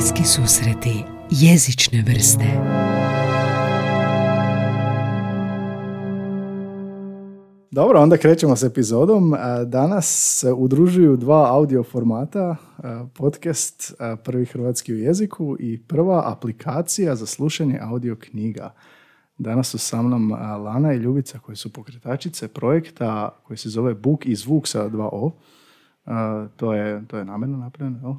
Bliski susreti jezične vrste. Dobro, onda krećemo s epizodom. Danas se udružuju dva audio formata, podcast Prvi hrvatski u jeziku i prva aplikacija za slušanje audio knjiga. Danas su sa mnom Lana i Ljubica koji su pokretačice projekta koji se zove Book&Zvook sa 2O. To je namjerno napravljeno, jel?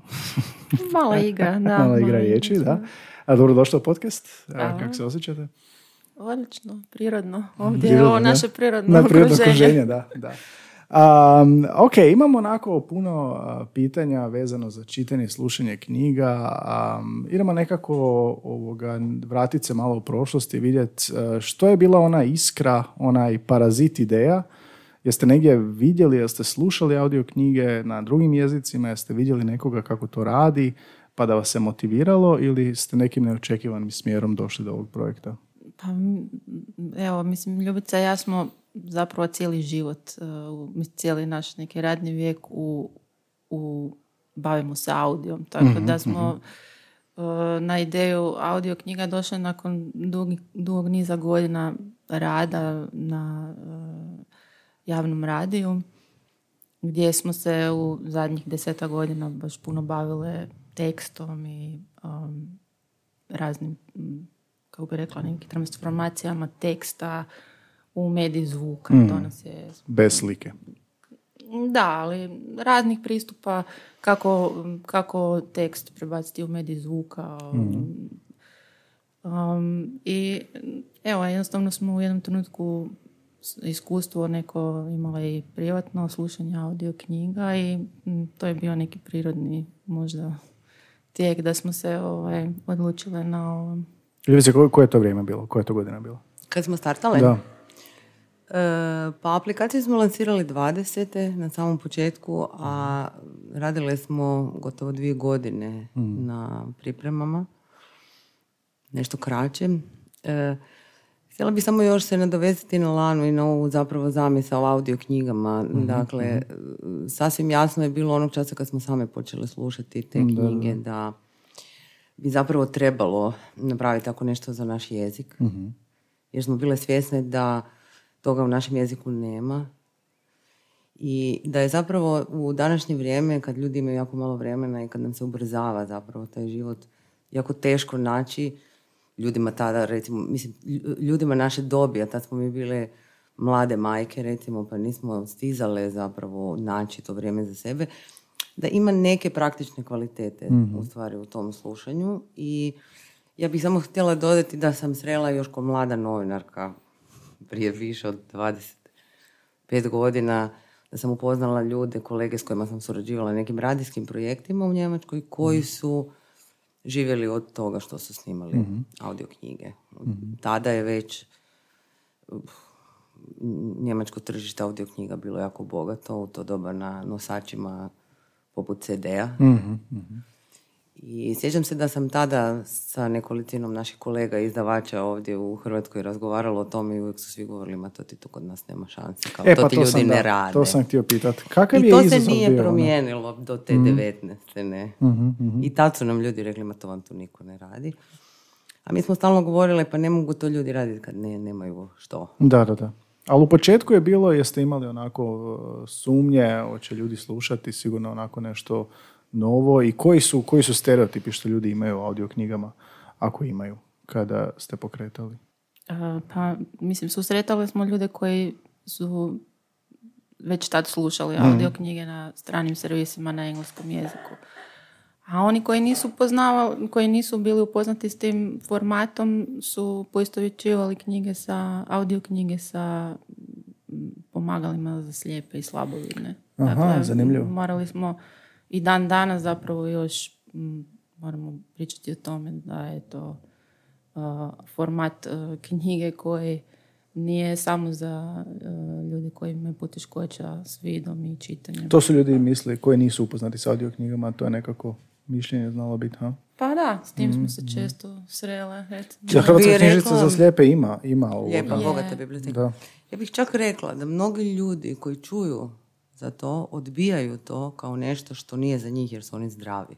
Mala igra, da. Mala igra riječi, da. Dobrodošli u podcast. Kako se osjećate? Odlično, prirodno. Ovdje je ovo naše prirodno okruženje. Prirodno okruženje, da. Ok, imamo onako puno pitanja vezano za čitanje i slušanje knjiga. Idemo nekako vratiti se malo u prošlost i vidjeti što je bila ona iskra, onaj parazit ideja. Jeste negdje vidjeli, jeste slušali audio knjige na drugim jezicima, jeste vidjeli nekoga kako to radi, pa da vas se motiviralo ili ste nekim neočekivanim smjerom došli do ovog projekta? Pa, evo, mislim, Ljubica i ja smo zapravo cijeli život, cijeli naš neki radni vijek bavimo se audijom, tako da smo na ideju audio knjiga došli nakon dugog niza godina rada na javnom radiju, gdje smo se u zadnjih 10 godina baš puno bavile tekstom i raznim, kako bi rekla, nekim transformacijama teksta u mediji zvuka. To nas je... Bez slike. Da, ali raznih pristupa kako tekst prebaciti u mediji zvuka. I evo, jednostavno smo u jednom trenutku iskustvo neko imala i privatno slušanje audio knjiga i to je bio neki prirodni možda tijek da smo se odlučile na ovo. Ljubice, koje je to vrijeme bilo? Koja je to godina bilo? Kad smo startale? Da. Pa aplikaciju smo lansirali 20. na samom početku, a radile smo gotovo 2 godine na pripremama. Nešto kraće. Htjela bih samo još se nadovezati na Lanu i na ovu zapravo zamisao audio knjigama. Dakle, sasvim jasno je bilo onog časa kad smo same počele slušati te knjige da bi zapravo trebalo napraviti tako nešto za naš jezik. Jer smo bile svjesne da toga u našem jeziku nema. I da je zapravo u današnje vrijeme, kad ljudi imaju jako malo vremena i kad nam se ubrzava zapravo taj život, jako teško naći ljudima tada, recimo, mislim, ljudima naše dobi, a tad smo mi bile mlade majke, recimo, pa nismo stizale zapravo naći to vrijeme za sebe, da ima neke praktične kvalitete u stvari u tom slušanju. I ja bih samo htjela dodati da sam srela još kao mlada novinarka prije više od 25 godina, da sam upoznala ljude, kolege s kojima sam surađivala nekim radijskim projektima u Njemačkoj, koji su živjeli od toga što su snimali audio knjige. Tada je već njemačko tržište audio knjiga bilo jako bogato, u to doba na nosačima poput CD-a. I sjećam se da sam tada sa nekolicinom naših kolega izdavača ovdje u Hrvatskoj razgovarala o tome i uvijek su svi govorili, ma to ti tu kod nas nema šanse, kao to ti ljudi ne rade. To sam htio pitati. Kakav je izazov bio? I to se nije promijenilo do te 19. Ne? I tad su nam ljudi rekli, ma to vam tu niko ne radi. A mi smo stalno govorili, pa ne mogu to ljudi raditi kad nemaju što. Da. Ali u početku je bilo, jeste imali onako sumnje, hoće ljudi slušati sigurno onako nešto novo, i koji su stereotipi što ljudi imaju u audio knjigama, ako imaju, kada ste pokretali? Pa, mislim, susretali smo ljude koji su već tad slušali audio knjige na stranim servisima na engleskom jeziku. A oni koji nisu bili upoznati s tim formatom su poistovjećivali knjige audio knjige sa pomagalima za slijepe i slabovidne. Aha, dakle, zanimljivo. Morali smo i dan danas zapravo još moramo pričati o tome da je to format knjige koji nije samo za ljude koji imaju poteškoća s vidom i čitanjem. To su ljudi misle koji nisu upoznati s audio knjigama, to je nekako mišljenje znalo biti, ha? Pa da, s tim smo se često srele. Ja, Hrvatska knjižnica za slijepe ima ovo. Lijepa, bogata biblioteka. Da. Ja bih čak rekla da mnogi ljudi koji čuju za to, odbijaju to kao nešto što nije za njih jer su oni zdravi.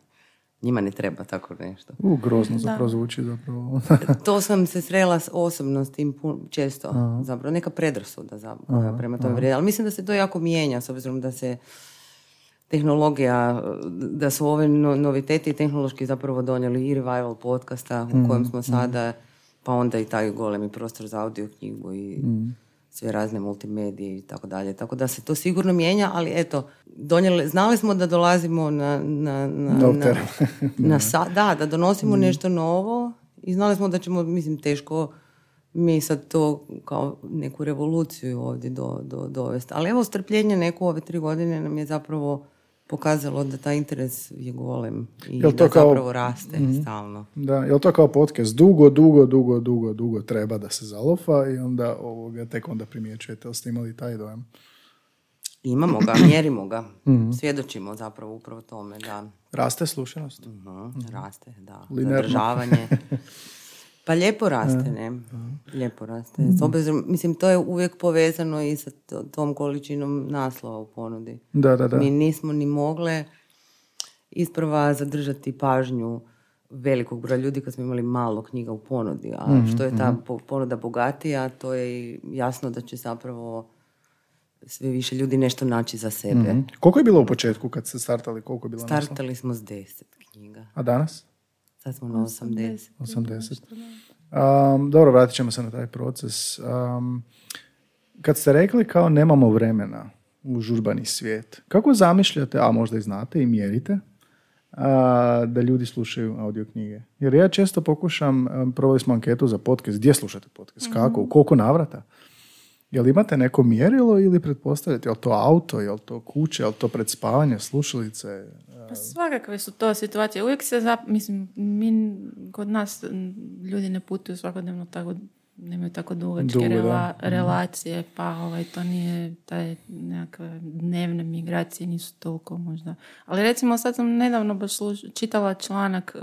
njima ne treba tako nešto. Grozno zapravo zvuči zapravo. To sam se srela osobno s tim često. Aha. Zapravo neka predrasuda prema tom vredi. Ali mislim da se to jako mijenja s obzirom da se tehnologija, da su ove noviteti tehnološki zapravo donijeli i revival podcasta u kojem smo sada, pa onda i taj golemi prostor za audio knjigu i sve razne multimedije i tako dalje. Tako da se to sigurno mijenja, ali eto, znali smo da dolazimo da donosimo nešto novo i znali smo da ćemo, mislim, teško mi sad to kao neku revoluciju ovdje dovesti. Ali evo, strpljenje neko ove 3 godine nam je zapravo pokazalo da taj interes je golem i da zapravo raste stalno. Da, je li to kao podcast? Dugo treba da se zalofa i onda tek onda primjećujete. Jel ste imali taj dojam? Imamo ga, mjerimo ga. Svjedočimo zapravo upravo tome. Da. Raste slušanost? Raste, da. Zadržavanje. Pa lijepo raste, ne? Lijepo raste. Mislim, to je uvijek povezano i sa tom količinom naslova u ponudi. Da. Mi nismo ni mogle isprva zadržati pažnju velikog broja ljudi kad smo imali malo knjiga u ponudi. A što je ta ponuda bogatija, to je jasno da će zapravo sve više ljudi nešto naći za sebe. Koliko je bilo u početku kad ste startali? Koliko je bilo naslova? Startali smo s 10 knjiga. A danas? Sad smo na 80. Dobro, vratit ćemo se na taj proces. Kad ste rekli kao nemamo vremena u žurbani svijet, kako zamišljate, a možda i znate i mjerite, da ljudi slušaju audio knjige? Jer ja često pokušam, provali smo anketu za podcast, gdje slušate podcast, kako, u koliko navrata? Jel imate neko mjerilo ili pretpostavljate? Jel to auto, jel to kuće, jel to pred spavanje, slušalice? Pa svakakve su to situacije. Uvijek se, kod nas ljudi ne putuju svakodnevno tako, nemaju tako dugačke relacije, pa to nije taj nekakve dnevne migracije, nisu toliko možda. Ali recimo sad sam nedavno baš čitala članak,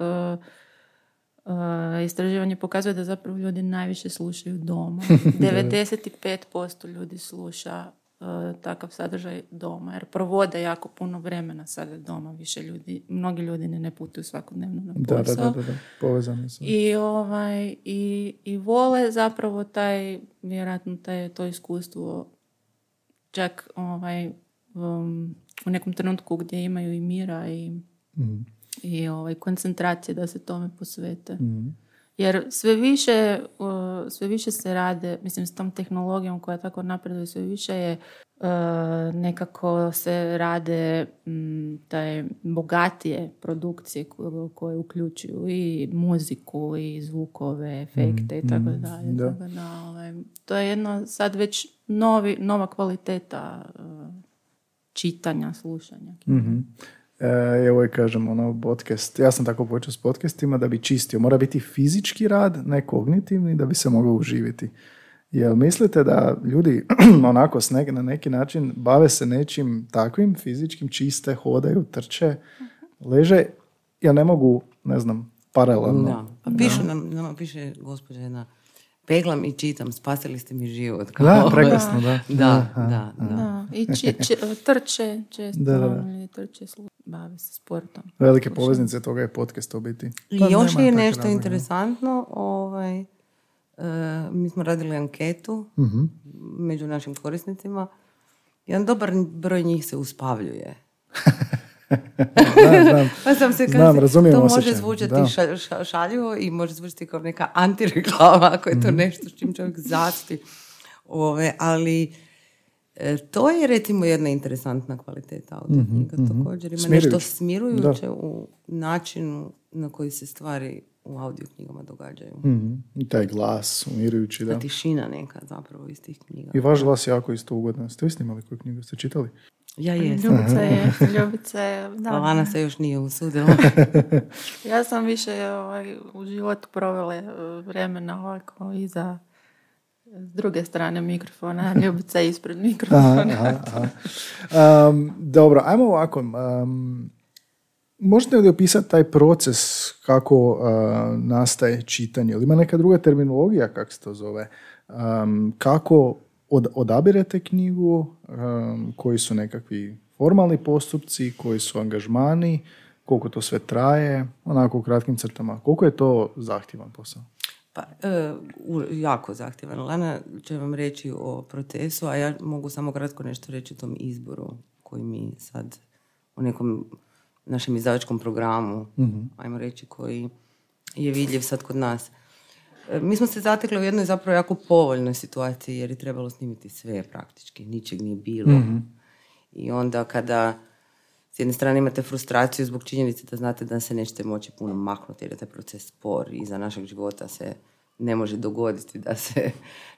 istraživanje pokazuje da zapravo ljudi najviše slušaju doma. 95% ljudi sluša takav sadržaj doma, jer provode jako puno vremena sada doma, više ljudi, mnogi ljudi ne putuju svakodnevno na posao. Da. Povezani su. I vole zapravo vjerojatno to iskustvo čak u nekom trenutku gdje imaju i mira i koncentracije da se tome posvete. Jer sve više se rade, mislim, s tom tehnologijom koja tako napreduje, sve više je nekako se rade taj bogatije produkcije koje uključuju i muziku i zvukove, efekte i tako dalje. To je jedno sad već nova kvaliteta čitanja, slušanja. Evo i kažem, podcast. Ja sam tako počeo s podcastima da bi čistio. Mora biti fizički rad, ne kognitivni, da bi se mogao uživiti. Jel mislite da ljudi onako na neki način bave se nečim takvim fizičkim, čiste, hodaju, trče, leže? Ja ne mogu, paralelno. Da. Pa pišu nama piše gospođa jedna, peglam i čitam, spasili ste mi život. Kao da, prekrasno, da. Da. I trče često, trče, bave se sportom. Velike poveznice toga je podcast u biti. I još je nešto interesantno, mi smo radili anketu među našim korisnicima. Jedan dobar broj njih se uspavljuje. To može zvučati šaljivo i može zvučiti kao neka antireklama ako je to nešto s čim čovjek zaspi, ali to je recimo jedna interesantna kvaliteta audio knjiga. Također ima nešto smirujuće u načinu na koji se stvari u audio knjigama događaju. I taj glas umirujući, da. Ta tišina neka zapravo iz tih knjiga. I vaš glas jako isto ugodan. Ste vi snimali koju knjigu? Ste čitali? Ja jesam. Ljubica je. Da. Lana se još nije usudila. Ja sam više u životu provela vremena ovako iza s druge strane mikrofona, Ljubica je ispred mikrofona. Dobro, ajmo ovako. Možete li opisati taj proces kako nastaje čitanje? Ili ima neka druga terminologija, kako se to zove? Kako odabirete knjigu, koji su nekakvi formalni postupci, koji su angažmani, koliko to sve traje, onako u kratkim crtama. Koliko je to zahtjevan posao? Pa, jako zahtjevan. Lana će vam reći o procesu, a ja mogu samo kratko nešto reći o tom izboru koji mi sad u nekom našem izdavačkom programu, mm-hmm. ajmo reći, koji je vidljiv sad kod nas. Mi smo se zatekli u jednoj zapravo jako povoljnoj situaciji jer je trebalo snimiti sve praktički, ničeg nije bilo. Mm-hmm. I onda kada s jedne strane imate frustraciju zbog činjenice da znate da se nećete moći puno maknuti jer je taj proces spor i iza našeg života se ne može dogoditi da se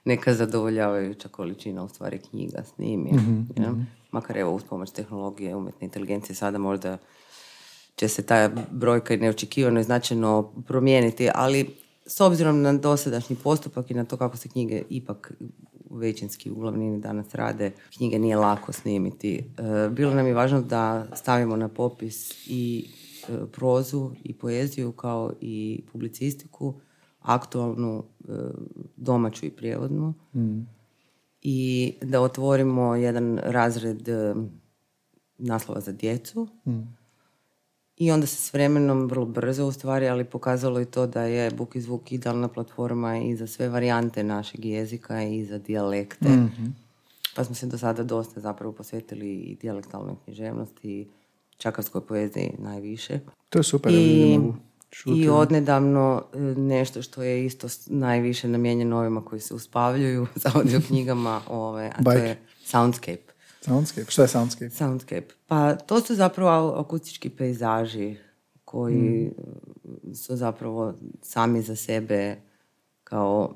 neka zadovoljavajuća količina u stvari knjiga snimi. Mm-hmm. Ja? Makar evo uz pomoć tehnologije, umjetne inteligencije sada možda će se ta brojka neočekivano i značajno promijeniti, ali s obzirom na dosadašnji postupak i na to kako se knjige ipak većinski u glavnini danas rade, knjige nije lako snimiti. Bilo nam je važno da stavimo na popis i prozu i poeziju kao i publicistiku, aktualnu, domaću i prijevodnu. Mm. I da otvorimo jedan razred naslova za djecu. Mm. I onda se s vremenom, vrlo brzo u stvari, ali pokazalo i to da je Book&Zvook idealna platforma i za sve varijante našeg jezika i za dijalekte. Mm-hmm. Pa smo se do sada dosta zapravo posvetili i dijalektalnoj književnosti, čakavskoj poeziji najviše. To je super. I odnedavno nešto što je isto najviše namijenjeno ovima koji se uspavljuju sa audio knjigama, a to je Soundscape. Soundscape? Šta je Soundscape? Soundscape. Pa to su zapravo akustički pejzaži koji su zapravo sami za sebe kao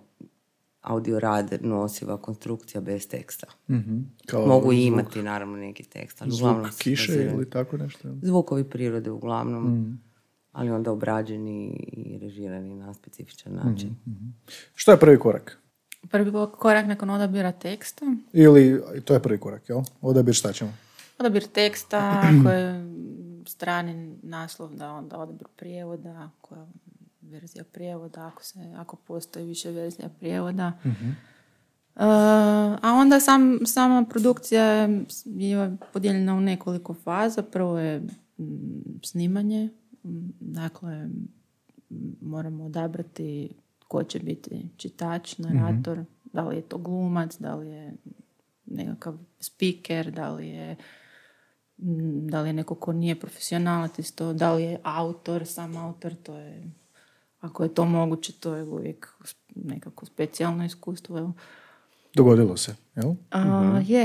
audiorad nosiva konstrukcija bez teksta. Mm-hmm. Mogu i imati naravno neki tekst. Ali zvuk kiše ili tako nešto? Zvukovi prirode uglavnom, ali onda obrađeni i režirani na specifičan način. Mm-hmm. Što je prvi korak? Prvi korak nakon odabira teksta. Ili, to je prvi korak, jel? Odabir šta ćemo? Odabir teksta, koji je strani naslov, da onda odabir prijevoda, koja je verzija prijevoda, ako postoji više verzija prijevoda. Uh-huh. A onda sama produkcija je podijeljena u nekoliko faza. Prvo je snimanje. Dakle, moramo odabrati ko će biti čitač, narator, da li je to glumac, da li je nekakav speaker, da li je neko ko nije profesionalac isto, da li je autor, sam autor, to je, ako je to moguće, to je uvijek nekako specijalno iskustvo. Dogodilo se, jel?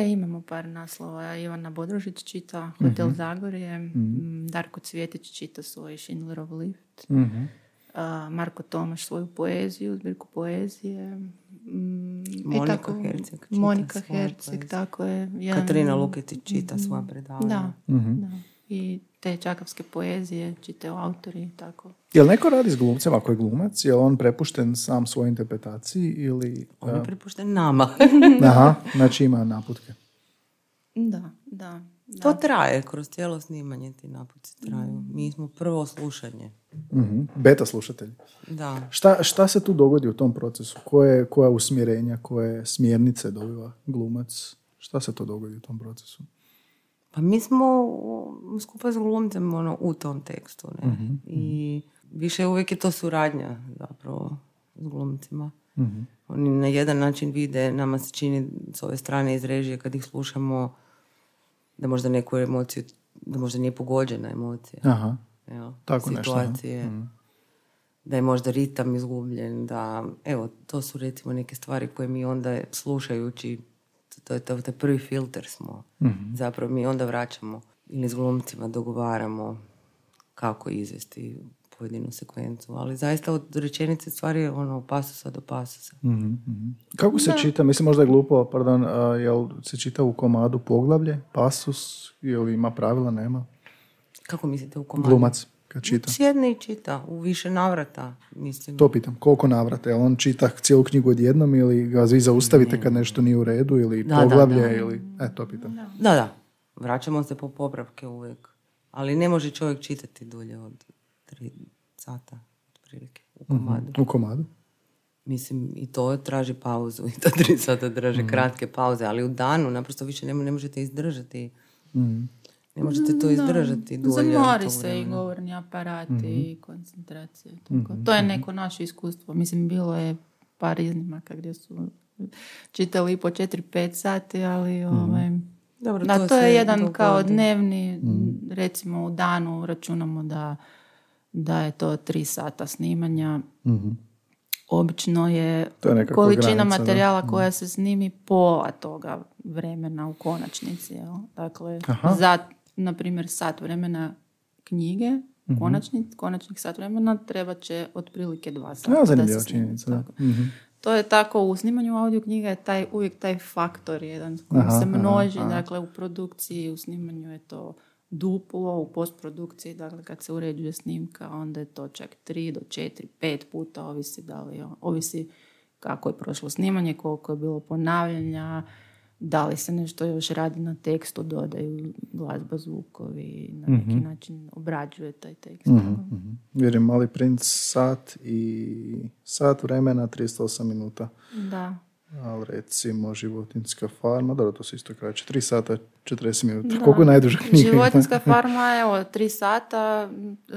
Imamo par naslova. Ivana Bodrožić čita Hotel Zagorje, Darko Cvjetić čita svoj Schindlerov lift, Marko Tomaš svoju poeziju, zbirku poezije. Monika Herceg, tako je. Katrina Luketić čita svoja predavanja. Da. I te čakavske poezije čitaju autori, tako. Jel neko radi s glumcem, ako je glumac? Jel on prepušten sam svojoj interpretaciji ili... On je prepušten nama. Aha, znači ima naputke. Da. To traje, kroz cijelo snimanje ti naputci traju. Mi smo prvo slušanje. Mm-hmm. Beta slušatelji. Da. Šta se tu dogodi u tom procesu? Koja usmjerenja, koje smjernice dobiva glumac? Šta se to dogodi u tom procesu? Pa mi smo skupa s glumcem u tom tekstu. Ne? Mm-hmm. I više uvijek je to suradnja zapravo s glumcima. Mm-hmm. Oni na jedan način vide, nama se čini s ove strane iz režije kad ih slušamo da možda neku emociju, da možda nije pogođena emocija. Aha. Evo, tako situacije, nešto, da je možda ritam izgubljen, da, evo, to su recimo neke stvari koje mi onda slušajući, to je prvi filter smo. Mm-hmm. Zapravo mi onda vraćamo ili s glumcima dogovaramo kako izvesti pojedinu sekvencu, ali zaista od rečenice stvari je pasusa do pasusa. Mm-hmm. Kako se čita? Mislim, možda je glupo, jel se čita u komadu poglavlje, pasus, jel ima pravila, nema? Kako mislite u komadu? Glumac, kad čita. Sjedne i čita, u više navrata, mislim. To pitam, koliko navrata? Jel on čita cijelu knjigu odjednom ili ga vi zaustavite kad nešto nije u redu ili poglavlje? Da. Ili... to pitam. Da. Vraćamo se po popravke uvijek. Ali ne može čovjek čitati dulje od 3 sata otprilike u komadu. Mm-hmm. U komadu? Mislim, i to traži pauzu. I to 3 sata traži kratke pauze. Ali u danu naprosto više ne možete izdržati Ne možete to izdržati dulje. Zamori se i govorni aparat i koncentracija. To je neko naše iskustvo. Mislim, bilo je par iznimaka gdje su čitali po 4-5 sati, ali dobro, da, to je jedan dogodilo. Kao dnevni, recimo u danu računamo da je to 3 sata snimanja. Obično je količina granica, materijala koja se snimi pola toga vremena u konačnici. Jel? Dakle, za, na primjer, sat vremena knjige, konačnih sat vremena, treba će otprilike 2 sata. Ja, da se snimi, tako. To je tako, u snimanju audio knjiga je uvijek taj faktor jedan koji se množi. Dakle, u produkciji, u snimanju je to duplo, u postprodukciji, dakle, kad se uređuje snimka, onda je to čak 3 do 4, 5 puta, ovisi kako je prošlo snimanje, koliko je bilo ponavljanja, da li se nešto još radi na tekstu, dodaju glazba, zvukovi, na neki način obrađuje taj tekst. Vjerujem, Mali princ sat vremena, 38 minuta. Da. Ali recimo Životinska farma, dobro, to se isto kraće, 3 sata, 40 minuta. Da. Koliko je najduža knjiga? Životinska farma, evo, 3 sata,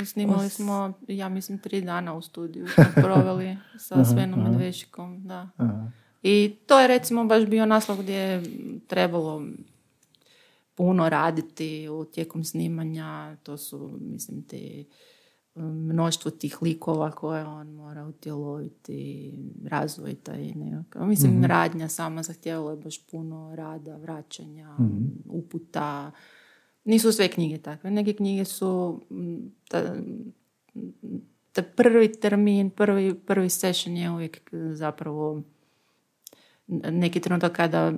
snimali smo, ja mislim, 3 dana u studiju, proveli sa Svenom Medvešikom, da. Aha. I to je recimo baš bio naslov gdje je trebalo puno raditi tijekom snimanja, to su, mislim, te mnoštvo tih likova koje on mora utjeloviti, razvoj taj nekako. Mislim, radnja sama zahtijevala je baš puno rada, vraćanja, uputa. Nisu sve knjige takve. Neke knjige su prvi termin, prvi session je uvijek zapravo neki trenutak kada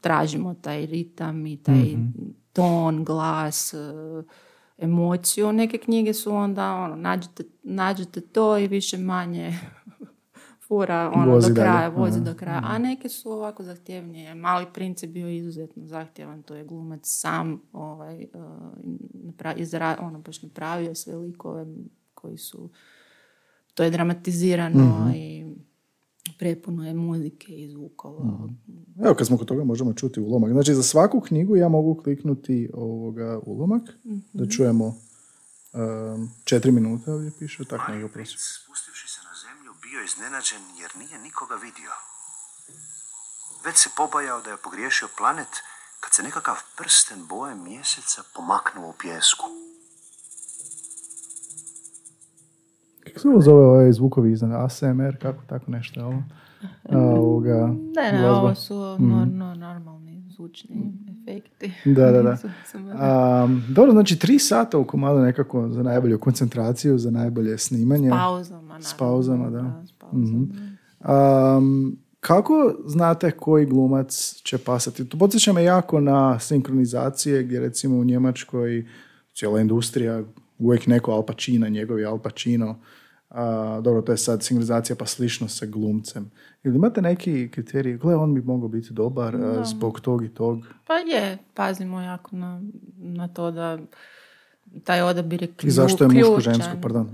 tražimo taj ritam i taj ton, glas, emociju. Neke knjige su onda nađete to i više manje fura vozi do kraja. A neke su ovako zahtjevnije. Mali princ je bio izuzetno zahtjevan, to je glumac sam baš napravio sve likove koji su, to je dramatizirano i prepuno je muzike i zvukova. Evo, kad smo kod toga, možemo čuti ulomak. Znači, za svaku knjigu ja mogu kliknuti ulomak, da čujemo 4 minute, ovdje piše, tak nego prosim. Spustivši se na zemlju, bio je iznenađen jer nije nikoga vidio. Već se pobojao da je pogriješio planet kad se nekakav prsten boje mjeseca pomaknuo u pjesku. Kako se ovo zove ove zvukovi iznad? ASMR, kako tako nešto je ovo? Ovo su normalni zvučni efekti. Da. Dobro, znači 3 sata u komadu nekako za najbolju koncentraciju, za najbolje snimanje. S pauzama, da. Kako znate koji glumac će pasati? To podsjeća me jako na sinkronizacije gdje recimo u Njemačkoj cijela industrija uvijek neko Al Pacino, njegovi Al Pacino. Dobro, to je sad sinkronizacija pa slično sa glumcem. Ili imate neki kriterij? Gle, on bi mogao biti dobar zbog tog i tog. Pa je, pazimo jako na to da taj odabir je ključan. I zašto je muško-žensko, pardon.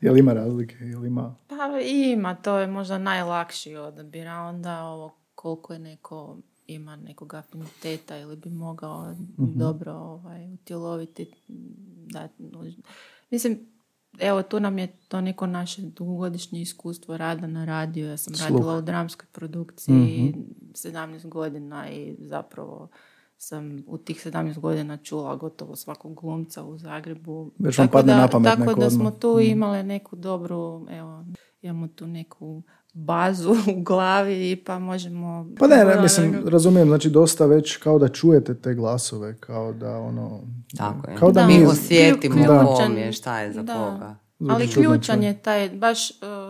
Jel ima razlike? Pa ima, to je možda najlakši odabir, a onda ovo koliko je neko ima nekog afiniteta ili bi mogao dobro utjeloviti. Da, mislim, evo, tu nam je to neko naše dugogodišnje iskustvo rada na radiju. Ja sam radila u dramskoj produkciji 17 godina i zapravo sam u tih 17 godina čula gotovo svakog glumca u Zagrebu. Već vam padne na pamet neko. Tako da smo tu imale neku dobru, evo, imamo tu neku bazu u glavi pa možemo... Pa ne, mislim, razumijem, znači dosta već kao da čujete te glasove, kao da ono... Tako je, kao da mi osjetimo kom je, šta je za koga. Ali ključan je taj baš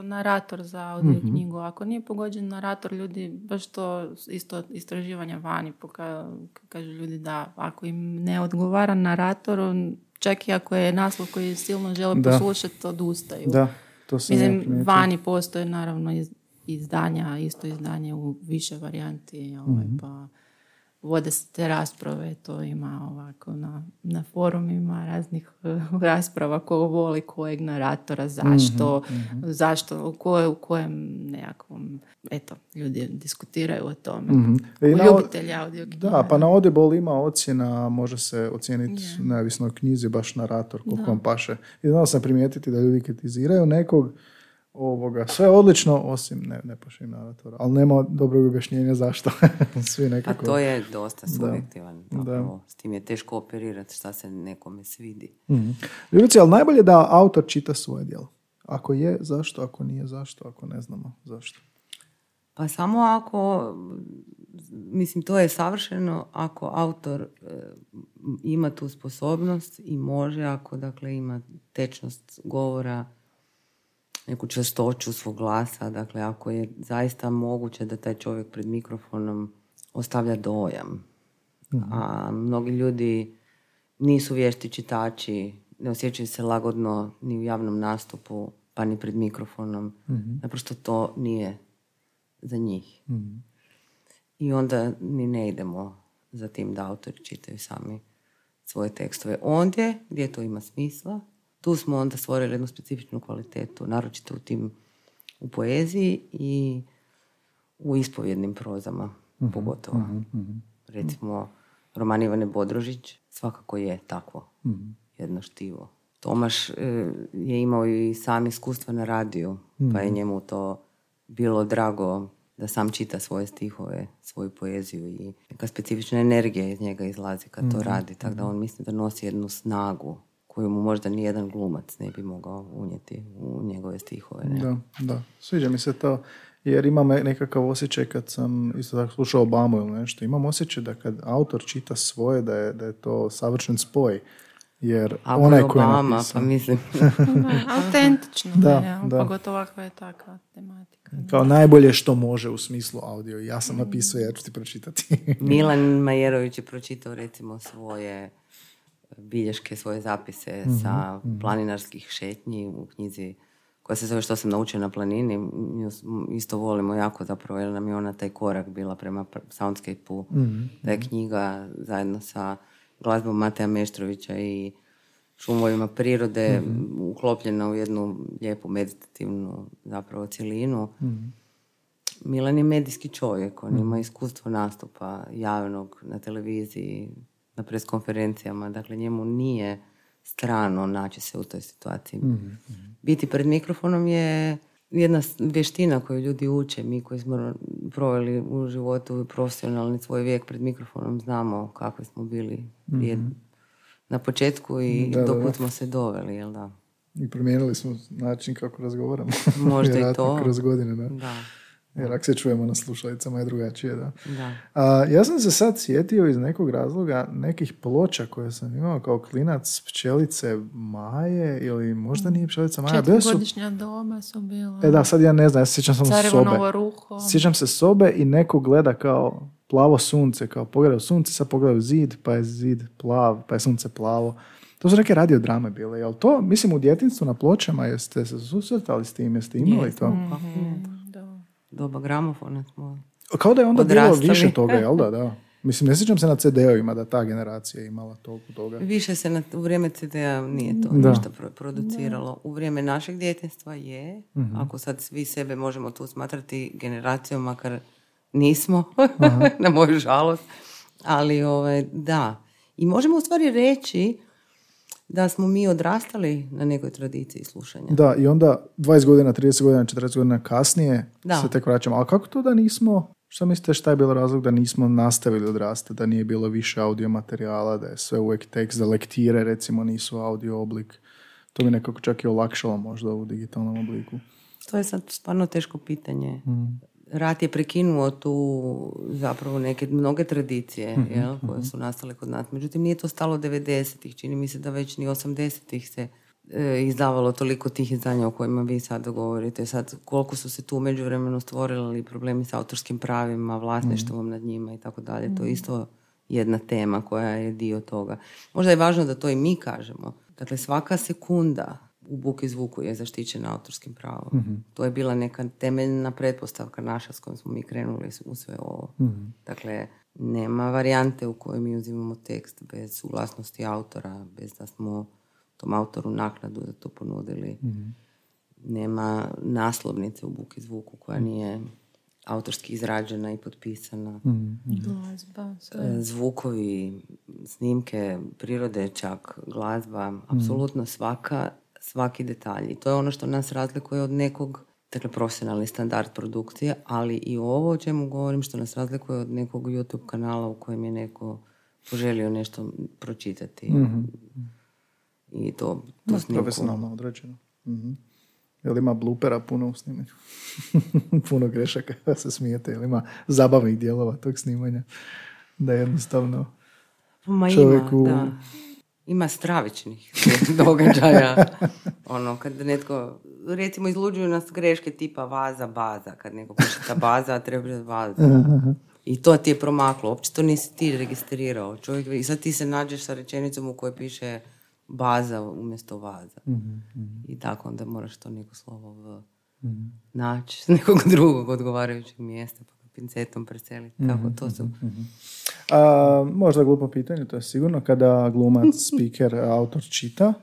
narator za audio knjigu. Ako nije pogođen narator, ljudi, baš to isto istraživanja vani, kažu ljudi da ako im ne odgovara narator, čak i ako je naslov koji silno žele poslušati, odustaju. Da. Mislim, vani postoje naravno izdanja, isto izdanje u više varijanti, pa vode se te rasprave, to ima ovako na forumima raznih rasprava, ko voli kojeg naratora, zašto, zašto u kojem nekakvom, eto, ljudi diskutiraju o tome. Mm-hmm. Ljubitelji audioknjiga. Da, pa na Audible ima ocjena, može se ocijeniti neovisno o knjizi, baš narator, koliko vam paše. I znao sam primijetiti da ljudi kritiziraju nekog, sve odlično, osim ne pašim naratora, ali nema dobrog objašnjenja zašto. Svi nekako... Pa to je dosta subjektivan. S tim je teško operirati šta se nekome svidi. Mm-hmm. Ljubice, ali najbolje da autor čita svoje djelo. Ako je, zašto? Ako nije, zašto? Ako ne znamo, zašto? Pa samo ako, mislim, to je savršeno ako autor ima tu sposobnost i može, ako dakle ima tečnost govora, neku čvrstoću svog glasa, dakle ako je zaista moguće da taj čovjek pred mikrofonom ostavlja dojam. Mm-hmm. A mnogi ljudi nisu vješti čitači, ne osjećaju se lagodno ni u javnom nastupu, pa ni pred mikrofonom. Mm-hmm. Naprosto to nije za njih. Mm-hmm. I onda ni ne idemo za tim da autori čitaju sami svoje tekstove. Ondje, gdje to ima smisla, tu smo onda stvorili jednu specifičnu kvalitetu, naročito u poeziji i u ispovjednim prozama, pogotovo. Recimo, roman Ivane Bodrožić svakako je takvo, jedno štivo. Tomaš je imao i sam iskustva na radiju, pa je njemu to bilo drago da sam čita svoje stihove, svoju poeziju i neka specifična energija iz njega izlazi kad to radi, tako da on misli da nosi jednu snagu koju mu možda nijedan glumac ne bi mogao unijeti u njegove stihove. Ne? Da. Sviđa mi se to, jer imam nekakav osjećaj kad sam isto tako slušao Obamu ili nešto. Imam osjećaj da kad autor čita svoje, da je to savršen spoj. Jer onaj koji je napisan. Pa mislim. Autentično. Da. Pogotovo ako je takva tematika. Kao najbolje što može u smislu audio. Ja sam napisao, ja ću ti pročitati. Milan Majerović je pročitao recimo svoje bilješke, svoje zapise sa planinarskih šetnji u knjizi koja se zove Što sam naučio na planini. Isto volimo jako zapravo, jer nam je ona taj korak bila prema soundscape-u. Da je knjiga zajedno sa glazbom Mateja Meštrovića i šumovima prirode uklopljena u jednu lijepu meditativnu zapravo cjelinu. Milan je medijski čovjek, on ima iskustvo nastupa javnog na televiziji, na preskonferencijama, dakle njemu nije strano naći se u toj situaciji. Biti pred mikrofonom je jedna vještina koju ljudi uče. Mi koji smo proveli u životu profesionalni svoj vijek pred mikrofonom znamo kakvi smo bili na početku i dokud smo se doveli, jel da? I promijenili smo način kako razgovaramo. Možda i to. Kroz godine, da. Jer ako se čujemo na slušalicama je drugačije, da. Ja sam se sad sjetio iz nekog razloga nekih ploča koje sam imao kao klinac, pčelice Maje ili možda nije pčelica Maja. Četvrgodišnja doba su bila. Sad ja ne znam, ja sjećam samo sobe. Carevo novo ruho. Sjećam se sobe i neko gleda kao plavo sunce, kao pogledao sunce, sad pogledao zid, pa je zid plav, pa je sunce plavo. To su neke radiodrame bile, jel to? Mislim, u djetinjstvu na pločama jeste se susretali s tim, jeste imali to? Doba gramofona smo kao da je onda odrastali. Bilo više toga, jel da? Mislim, ne sjećam se na CD-ovima da ta generacija imala toliko toga. Više se u vrijeme CD-a nije to ništa produciralo. U vrijeme našeg djetinjstva je, ako sad svi sebe možemo tu smatrati generacijom, makar nismo, na moju žalost, ali da. I možemo u stvari reći da smo mi odrastali na nekoj tradiciji slušanja. Da, i onda 20 godina, 30 godina, 40 godina kasnije se tek vraćamo. Ali kako to da nismo, što mislite šta je bilo razlog da nismo nastavili odrastati, da nije bilo više audio materijala, da je sve uvijek tekst, da lektire recimo nisu audio oblik? To bi nekako čak i olakšalo možda u digitalnom obliku. To je sad stvarno teško pitanje. Rat je prekinuo tu zapravo neke mnoge tradicije koje su nastale kod nas. Međutim, nije to stalo 90-ih. Čini mi se da već ni 80-ih se izdavalo toliko tih izdanja o kojima vi sad govorite. Sad, koliko su se tu međuvremeno stvorili problemi sa autorskim pravima, vlasništvom nad njima i tako dalje. To je isto jedna tema koja je dio toga. Možda je važno da to i mi kažemo. Dakle, svaka sekunda u Book&Zvoku je zaštićena autorskim pravom. To je bila neka temeljna pretpostavka naša s kojom smo mi krenuli u sve ovo. Dakle, nema varijante u kojoj mi uzimamo tekst bez suglasnosti autora, bez da smo tom autoru naknadu da to ponudili. Mm-hmm. Nema naslovnice u Book&Zvook koja nije autorski izrađena i potpisana. Zvukovi, snimke, prirode čak, glazba, apsolutno svaki detalj. I to je ono što nas razlikuje od nekog, dakle, profesionalni standard produkcije, ali i ovo o čemu govorim što nas razlikuje od nekog YouTube kanala u kojem je neko poželio nešto pročitati. Mm-hmm. I to snimku. Profesionalno određeno. Mm-hmm. Jel ima blupera puno u snimanju? Puno grešaka, se smijete. Jel ima zabavnih dijelova tog snimanja? Da jednostavno čovjeku... Ima stravičnih događaja. Kad netko... Recimo, izluđuju nas greške tipa baza. Kad neko počita baza, treba je baza. I to ti je promaklo. Uopće to nisi ti registrirao. Čovjek... I sad ti se nađeš sa rečenicom u kojoj piše... baza umjesto vaza. Mm-hmm. I tako onda moraš to neko slovo naći s nekog drugog odgovarajućeg mjesta pa pincetom preseliti. Mm-hmm. Tako, to su... Mm-hmm. Možda glupo pitanje, to je sigurno. Kada glumac, speaker, autor čita,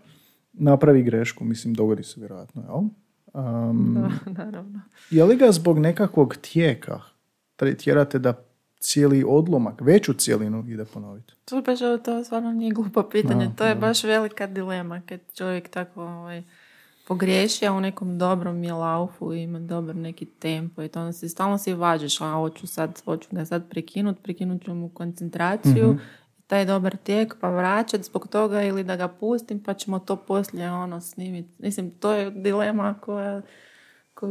napravi grešku, mislim, dogodi se vjerojatno, jel? Naravno. Je li ga zbog nekakvog tijeka tjerate da cijeli odlomak, veću cijelinu ide ponoviti? To stvarno nije glupo pitanje. To je baš velika dilema kad čovjek tako pogriješi, a u nekom dobrom je laufu i ima dobar neki tempo i to onda stalno si vađeš, a hoću ga sad prekinut ću mu koncentraciju, mm-hmm. taj dobar tijek pa vraćat zbog toga ili da ga pustim pa ćemo to poslije snimiti. Mislim, to je dilema koju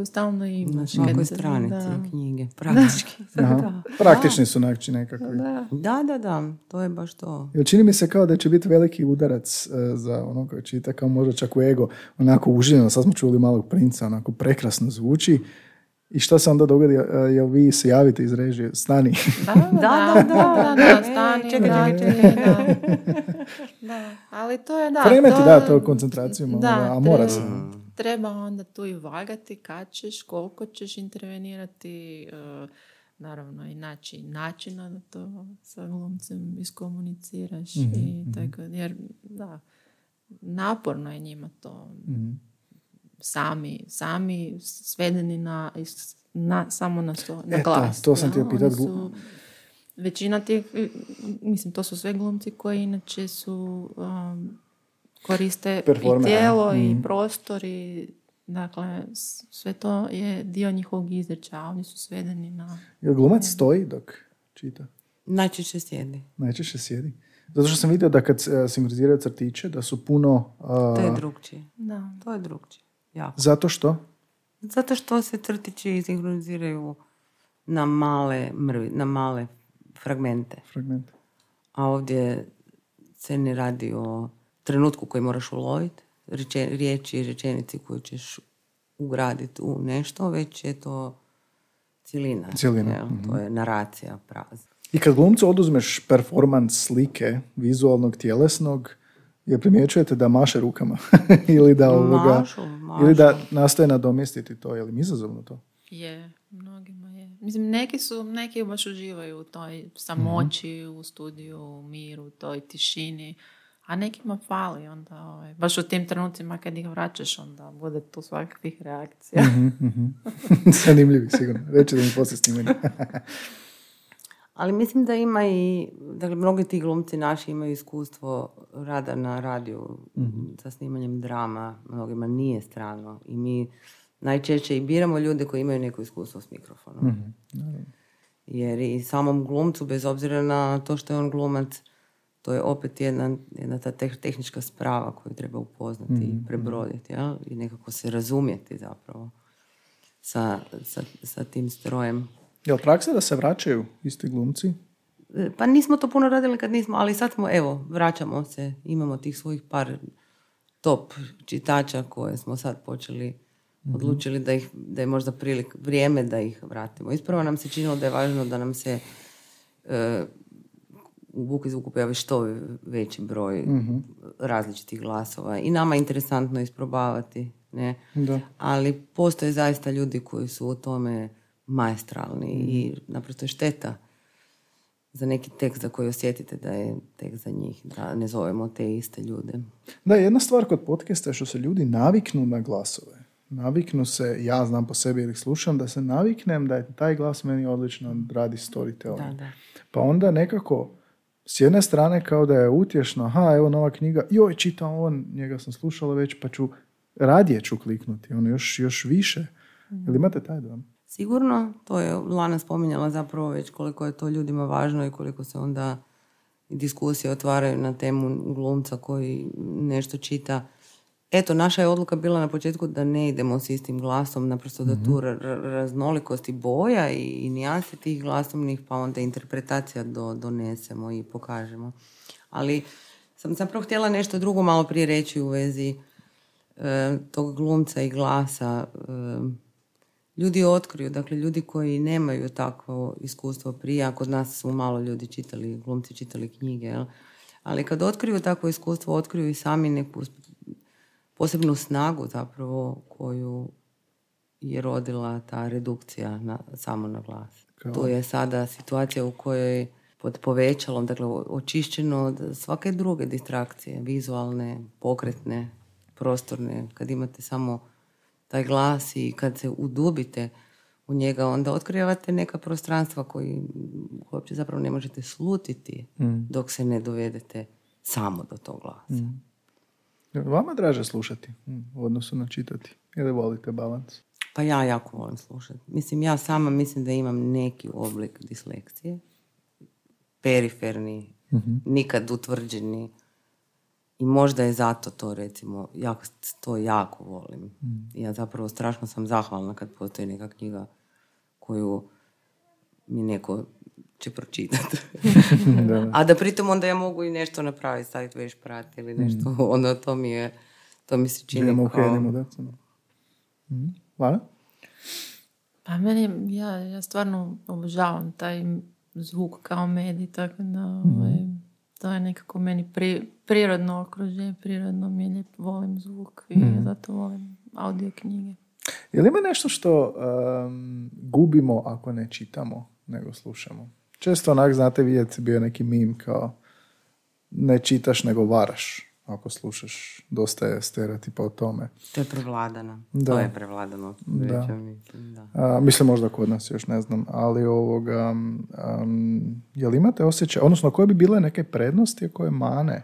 stalno ima. Na svakoj stranici knjige, praktički. Da. Praktični su načini nekakvi. Da, to je baš to. Jer čini mi se kao da će biti veliki udarac za ono koji čita, kao možda čak u ego, onako uživljeno, sad smo čuli Malog princa, onako prekrasno zvuči. I šta se onda dogodi, jel vi se javite iz režije, stani. Da, stani, čekaj. Ali to je, da. Premeti, to koncentraciju, a mora se. Treba onda tu i vagati kad ćeš, koliko ćeš intervenirati, naravno i naći načina da to sa glumcem iskomuniciraš. Mm-hmm. I tako, jer da, naporno je njima to. Mm-hmm. Sami svedeni na glas. To sam ti opitati. Većina tih, mislim, to su sve glumci koji inače su... koriste i tijelo i prostor i dakle sve to je dio njihovog izrečaja. Oni su svedeni na... Jel glumac stoji dok čita? Najčešće sjedi. Zato što sam vidio da kad sinkroniziraju crtiće da su puno... To je drugčije. Da, to je drugčije. Jako. Zato što? Zato što se crtići sinkroniziraju na male fragmente. A ovdje se ne radi o trenutku koji moraš uloviti, riječi i rečenici koju ćeš ugraditi u nešto, već je to cjelina. Je, to je naracija prazna. I kad glumcu oduzmeš performans slike vizualnog, tjelesnog, je primjećujete da maše rukama ili da mašu. Ili da nastoje nadomjestiti to, je li izazovno to? Je, mnogima je. Mislim, neki baš uživaju u toj samoći, u studiju, u miru, u toj tišini. A nekima fali onda, baš u tim trenucima kad ih vraćaš, onda bude tu svakakvih reakcija. Zanimljivi, sigurno. Reći da mi poslije snimljeni. Ali mislim da ima dakle, mnogi ti glumci naši imaju iskustvo rada na radiju sa snimanjem drama. Mnogima nije strano. I mi najčešće i biramo ljude koji imaju neko iskustvo s mikrofonom. Jer i samom glumcu, bez obzira na to što je on glumac, to je opet jedna ta tehnička sprava koju treba upoznati i prebroditi, ja? I nekako se razumjeti zapravo sa tim strojem. Je li praksa da se vraćaju isti glumci? Pa nismo to puno radili kad nismo, ali sad smo, vraćamo se. Imamo tih svojih par top čitača koje smo sad počeli, odlučili da je možda vrijeme da ih vratimo. Ispravo nam se činilo da je važno da nam se... u Book&Zvook pojavi što veći broj različitih glasova. I nama je interesantno isprobavati. Ne? Da. Ali postoje zaista ljudi koji su u tome maestralni i naprosto je šteta za neki tekst za koji osjetite da je tekst za njih, da ne zovemo te iste ljude. Da, jedna stvar kod podcasta je što se ljudi naviknu na glasove. Naviknu se, ja znam po sebi jer slušam, da se naviknem da je taj glas meni odlično radi storytelling. Da, da. Pa onda nekako, s jedne strane kao da je utješno, aha, evo nova knjiga, joj, čitam on, njega sam slušala već, pa ću, radije ću kliknuti, ono još više. Jel imate taj dom? Sigurno, to je Lana spominjala zapravo već koliko je to ljudima važno i koliko se onda diskusije otvaraju na temu glumca koji nešto čita. Eto, naša je odluka bila na početku da ne idemo s istim glasom, naprosto da tu raznolikosti boja i nijanse tih glasovnih, pa onda interpretacija donesemo i pokažemo. Ali sam zapravo htjela nešto drugo malo prije reći u vezi tog glumca i glasa. Ljudi otkriju, dakle ljudi koji nemaju takvo iskustvo prije, kod nas su malo ljudi čitali, glumci čitali knjige, jel? Ali kad otkriju takvo iskustvo, otkriju i sami neku posebnu snagu zapravo koju je rodila ta redukcija samo na glas. Kao? To je sada situacija u kojoj pod povećalom, dakle očišćeno od svake druge distrakcije, vizualne, pokretne, prostorne, kad imate samo taj glas i kad se udubite u njega, onda otkrivate neka prostranstva koje uopće zapravo ne možete slutiti dok se ne dovedete samo do tog glasa. Mm. Vama draže slušati u odnosu na čitati? Ili volite balans? Pa ja jako volim slušati. Mislim, ja sama mislim da imam neki oblik disleksije. Periferni, nikad utvrđeni. I možda je zato to, recimo, ja to jako volim. Ja zapravo strašno sam zahvalna kad postoji neka knjiga koju mi neko će pročitati. A da pritom onda ja mogu i nešto napraviti, staviti veš prati ili nešto. Ono, to mi se čini Želimo kao... Ukrenimo, da. Lana? Pa meni, ja stvarno obožavam taj zvuk kao medij, tako da... To je nekako meni prirodno okruženje, prirodno mi je lijepo, volim zvuk i zato volim audio knjige. Je li ima nešto što gubimo ako ne čitamo, nego slušamo? Često onak, znate, vidjeti bio neki meme kao ne čitaš nego varaš ako slušaš. Dosta je stereotipa o tome. To je prevladano. Da. To je prevladano. Mislim možda kod nas još ne znam, ali jel imate osjećaj, odnosno koje bi bile neke prednosti, koje mane,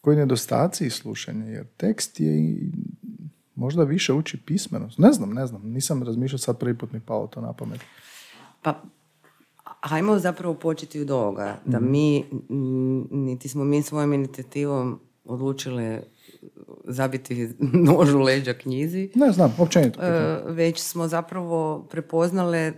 koji nedostaci slušanja, jer tekst je i možda više uči pismenost. Ne znam, nisam razmišljao, sad prvi put mi pao to na pamet. Pa hajmo zapravo početi od ovoga, da mi, niti smo mi svojom inicijativom odlučile zabiti nož u leđa knjizi. Ne znam, općenito. Već smo zapravo prepoznale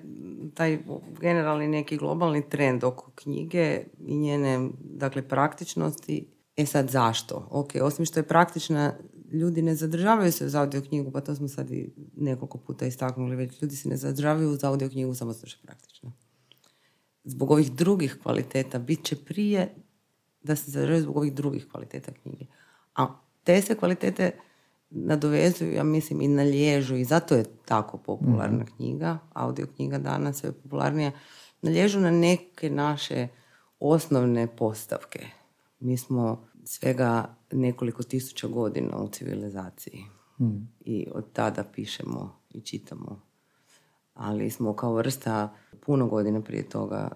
taj generalni neki globalni trend oko knjige i njene, dakle, praktičnosti. E sad zašto? Ok, osim što je praktična, ljudi ne zadržavaju se uz audio knjigu, pa to smo sad i nekoliko puta istaknuli, već ljudi se ne zadržavaju uz audio knjigu samo zato što je praktična. Zbog ovih drugih kvaliteta bit će prije da se zadržaju zbog ovih drugih kvaliteta knjige. A te se kvalitete nadovezuju, ja mislim, i nalježu, i zato je tako popularna knjiga, audio knjiga danas sve popularnija, nalježu na neke naše osnovne postavke. Mi smo svega nekoliko tisuća godina u civilizaciji i od tada pišemo i čitamo. Ali smo kao vrsta puno godina prije toga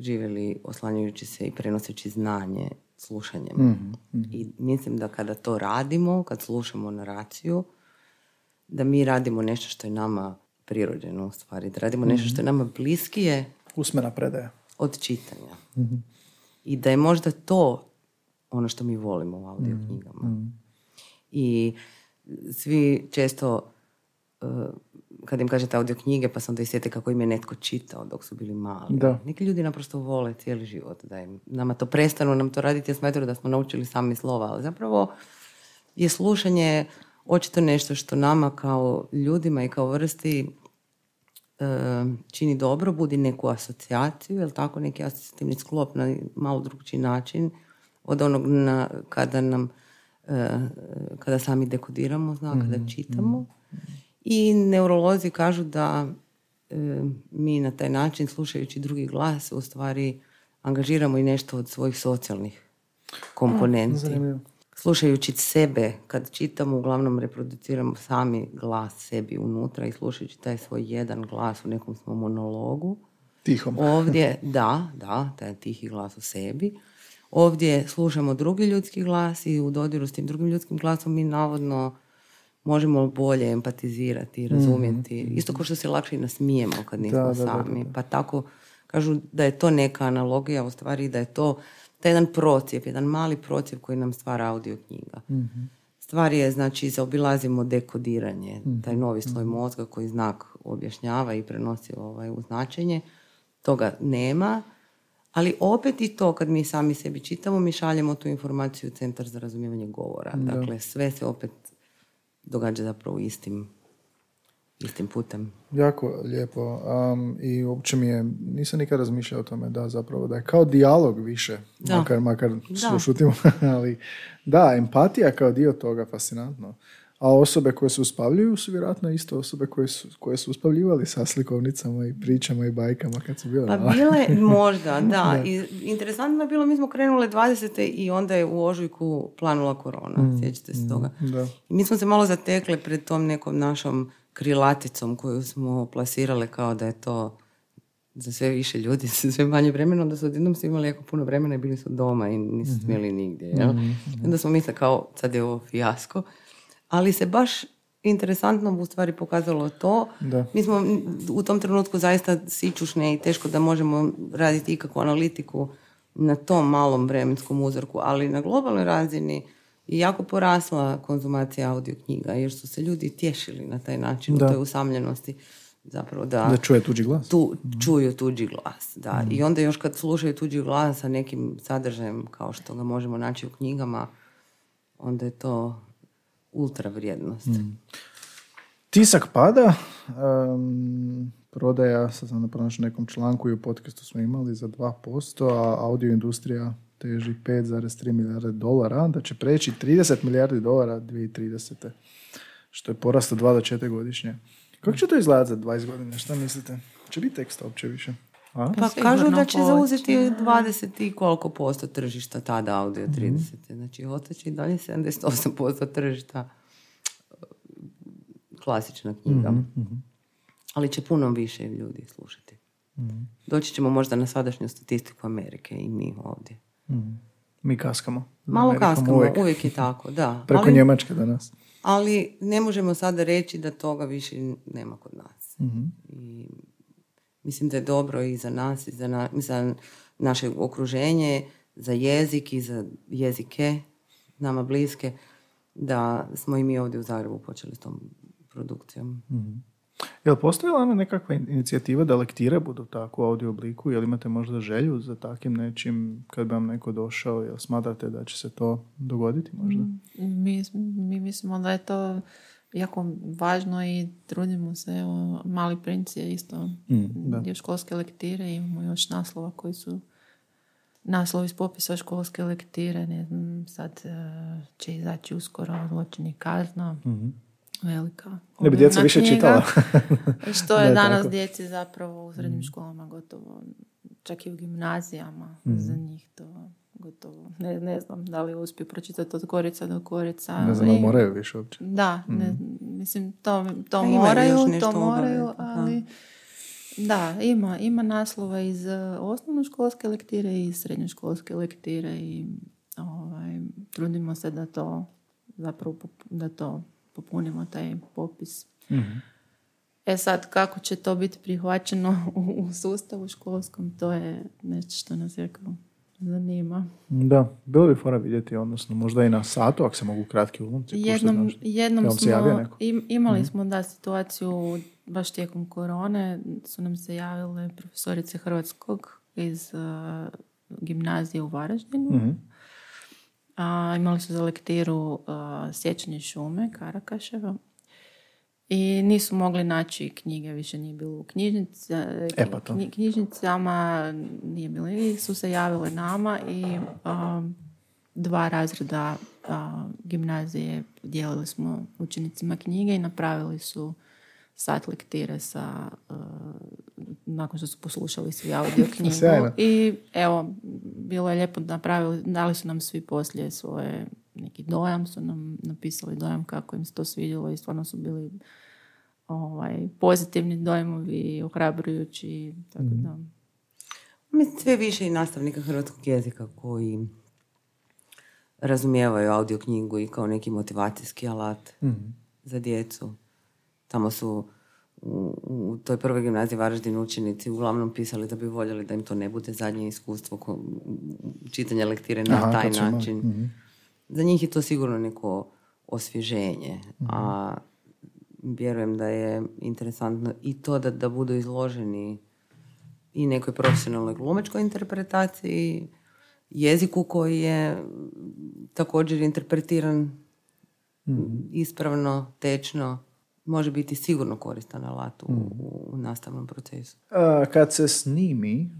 živjeli oslanjujući se i prenoseći znanje slušanjem. I mislim da kada to radimo, kad slušamo naraciju, da mi radimo nešto što je nama prirođeno u stvari. Da radimo nešto što je nama bliskije usmena predaja od čitanja. I da je možda to ono što mi volimo u audio knjigama. I svi često... kad im kažete audio knjige, pa sam da isjeti kako im je netko čitao dok su bili mali. Da. Neki ljudi naprosto vole cijeli život. Da im, nama to prestanu, nam to raditi, ja smatram da smo naučili sami slova, ali zapravo je slušanje očito nešto što nama kao ljudima i kao vrsti čini dobro, budi neku asocijaciju, jel tako, neki asocijativni sklop na malo drugčiji način od onog kada sami dekodiramo, kada čitamo. I neurolozi kažu da mi na taj način, slušajući drugi glas, u stvari angažiramo i nešto od svojih socijalnih komponenti. Slušajući sebe, kad čitamo, uglavnom reproduciramo sami glas sebi unutra i slušajući taj svoj jedan glas u nekom svom monologu. Tihom. Ovdje, da, taj tihi glas u sebi. Ovdje slušamo drugi ljudski glas i u dodiru s tim drugim ljudskim glasom mi navodno možemo bolje empatizirati, razumjeti. Mm-hmm. Isto kao što se lakše i nasmijemo kad nismo sami. Pa tako kažu da je to neka analogija, u stvari da je to taj jedan procijep, jedan mali procijep koji nam stvara audio knjiga. Mm-hmm. Stvar je, znači, zaobilazimo dekodiranje, mm-hmm. taj novi sloj mozga koji znak objašnjava i prenosi u značenje. Toga nema, ali opet i to kad mi sami sebi čitamo, mi šaljemo tu informaciju u Centar za razumijevanje govora. Da. Dakle, sve se opet događa zapravo istim putem. Jako lijepo. I uopće mi je, nisam nikad razmišljao o tome da je kao dijalog više, makar slušutimo, ali da, empatija kao dio toga, fascinantno. A osobe koje se uspavljuju su vjerojatno isto osobe koje su uspavljivali sa slikovnicama i pričama i bajkama kad su bile. Pa bile, možda, da. I interesantno je bilo, mi smo krenule 20. i onda je u ožujku planula korona. Sjećate se toga. Da. I mi smo se malo zatekle pred tom nekom našom krilaticom koju smo plasirale kao da je to za sve više ljudi, za sve manje vremena, onda su odjednom svi imali jako puno vremena i bili su doma i nisu smjeli nigdje. Jel? Onda smo mislili kao, sad je ovo fijasko. Ali se baš interesantno u stvari pokazalo to. Da. Mi smo u tom trenutku zaista sičušne i teško da možemo raditi ikakvu analitiku na tom malom vremenskom uzorku, ali na globalnoj razini je jako porasla konzumacija audio knjiga, jer su se ljudi tješili na taj način u toj usamljenosti. Zapravo da čuje tuđi glas. Čuju tuđi glas, da. I onda još kad slušaju tuđi glas sa nekim sadržajem kao što ga možemo naći u knjigama, onda je to ultra vrijednost. Tisak pada, prodaja, sad sam napronašao nekom članku i u podcastu smo imali za 2%, a audio industrija teži $5.3 milijarde, da će preći $30 milijardi 2030. Što je porast od 2 do 4 godišnje. Kako će to izgledati za 20 godina? Šta mislite? Će biti teksta uopće više? Pa kažu da će zauzeti 20 i koliko posto tržišta tada, audio 30. Znači, otači i dalje 78% tržišta klasična knjiga. Ali će puno više ljudi slušati. Doći ćemo možda na sadašnju statistiku Amerike i mi ovdje. Mi kaskamo. Malo kaskamo, uvijek je tako, da. Preko Njemačke danas. Ali ne možemo sada reći da toga više nema kod nas. I mislim da je dobro i za nas, i za naše okruženje, za jezik i za jezike nama bliske, da smo i mi ovdje u Zagrebu počeli s tom produkcijom. Je li postojala nekakva inicijativa da lektire budu tako u audio obliku? Je li imate možda želju za takim nečim kad bi vam neko došao? Je li smatrate da će se to dogoditi možda? Mi mislimo da je to jako važno i trudimo se, Mali princ je isto gdje školske lektire, imamo još naslova koji su naslovi iz popisa školske lektire, ne znam, sad će izaći uskoro Zločin i kazna, velika. Ne bi djeca više čitala. Što je danas tako. Djeci zapravo u srednjim školama gotovo, čak i u gimnazijama, za njih to gotovo. Ne znam da li uspiju pročitati od korica do korica. Ne znam, moraju više uopće. Da, mislim, to moraju, ali da, ima naslova iz osnovnoškolske lektire i srednjoškolske lektire i trudimo se da to zapravo popunimo taj popis. Sad, kako će to biti prihvaćeno u sustavu školskom, to je nešto što nas je zanima. Da, bilo bi fora vidjeti, odnosno možda i na satu, ako se mogu kratki ulomci. Jednom smo, imali smo situaciju baš tijekom korone, su nam se javile profesorice hrvatskog iz gimnazije u Varaždinu. Imali su za lektiru Sjećanje šume Karakaševa. I nisu mogli naći knjige, više nije bilo u knjižnicama, nije bilo, i su se javile nama i dva razreda gimnazije dijelili smo učenicima knjige i napravili su sat lektire sa, nakon što su poslušali svi audio knjigu. Sjajno. I evo, bilo je lijepo, napravili, dali su nam svi poslije svoje neki dojam, su nam napisali dojam kako im se to svidjelo i stvarno su bili pozitivni dojmovi, ohrabrujući, tako da. Mislim, sve više i nastavnika hrvatskog jezika koji razumijevaju audio knjigu i kao neki motivacijski alat za djecu. Tamo su u toj prvoj gimnaziji Varaždin učenici uglavnom pisali da bi voljeli da im to ne bude zadnje iskustvo čitanja lektire na taj način. Za njih je to sigurno neko osvježenje. A vjerujem da je interesantno i to da budu izloženi i nekoj profesionalnoj glumačkoj interpretaciji, jeziku koji je također interpretiran ispravno, tečno, može biti sigurno koristan alat u nastavnom procesu. Kad se snimi,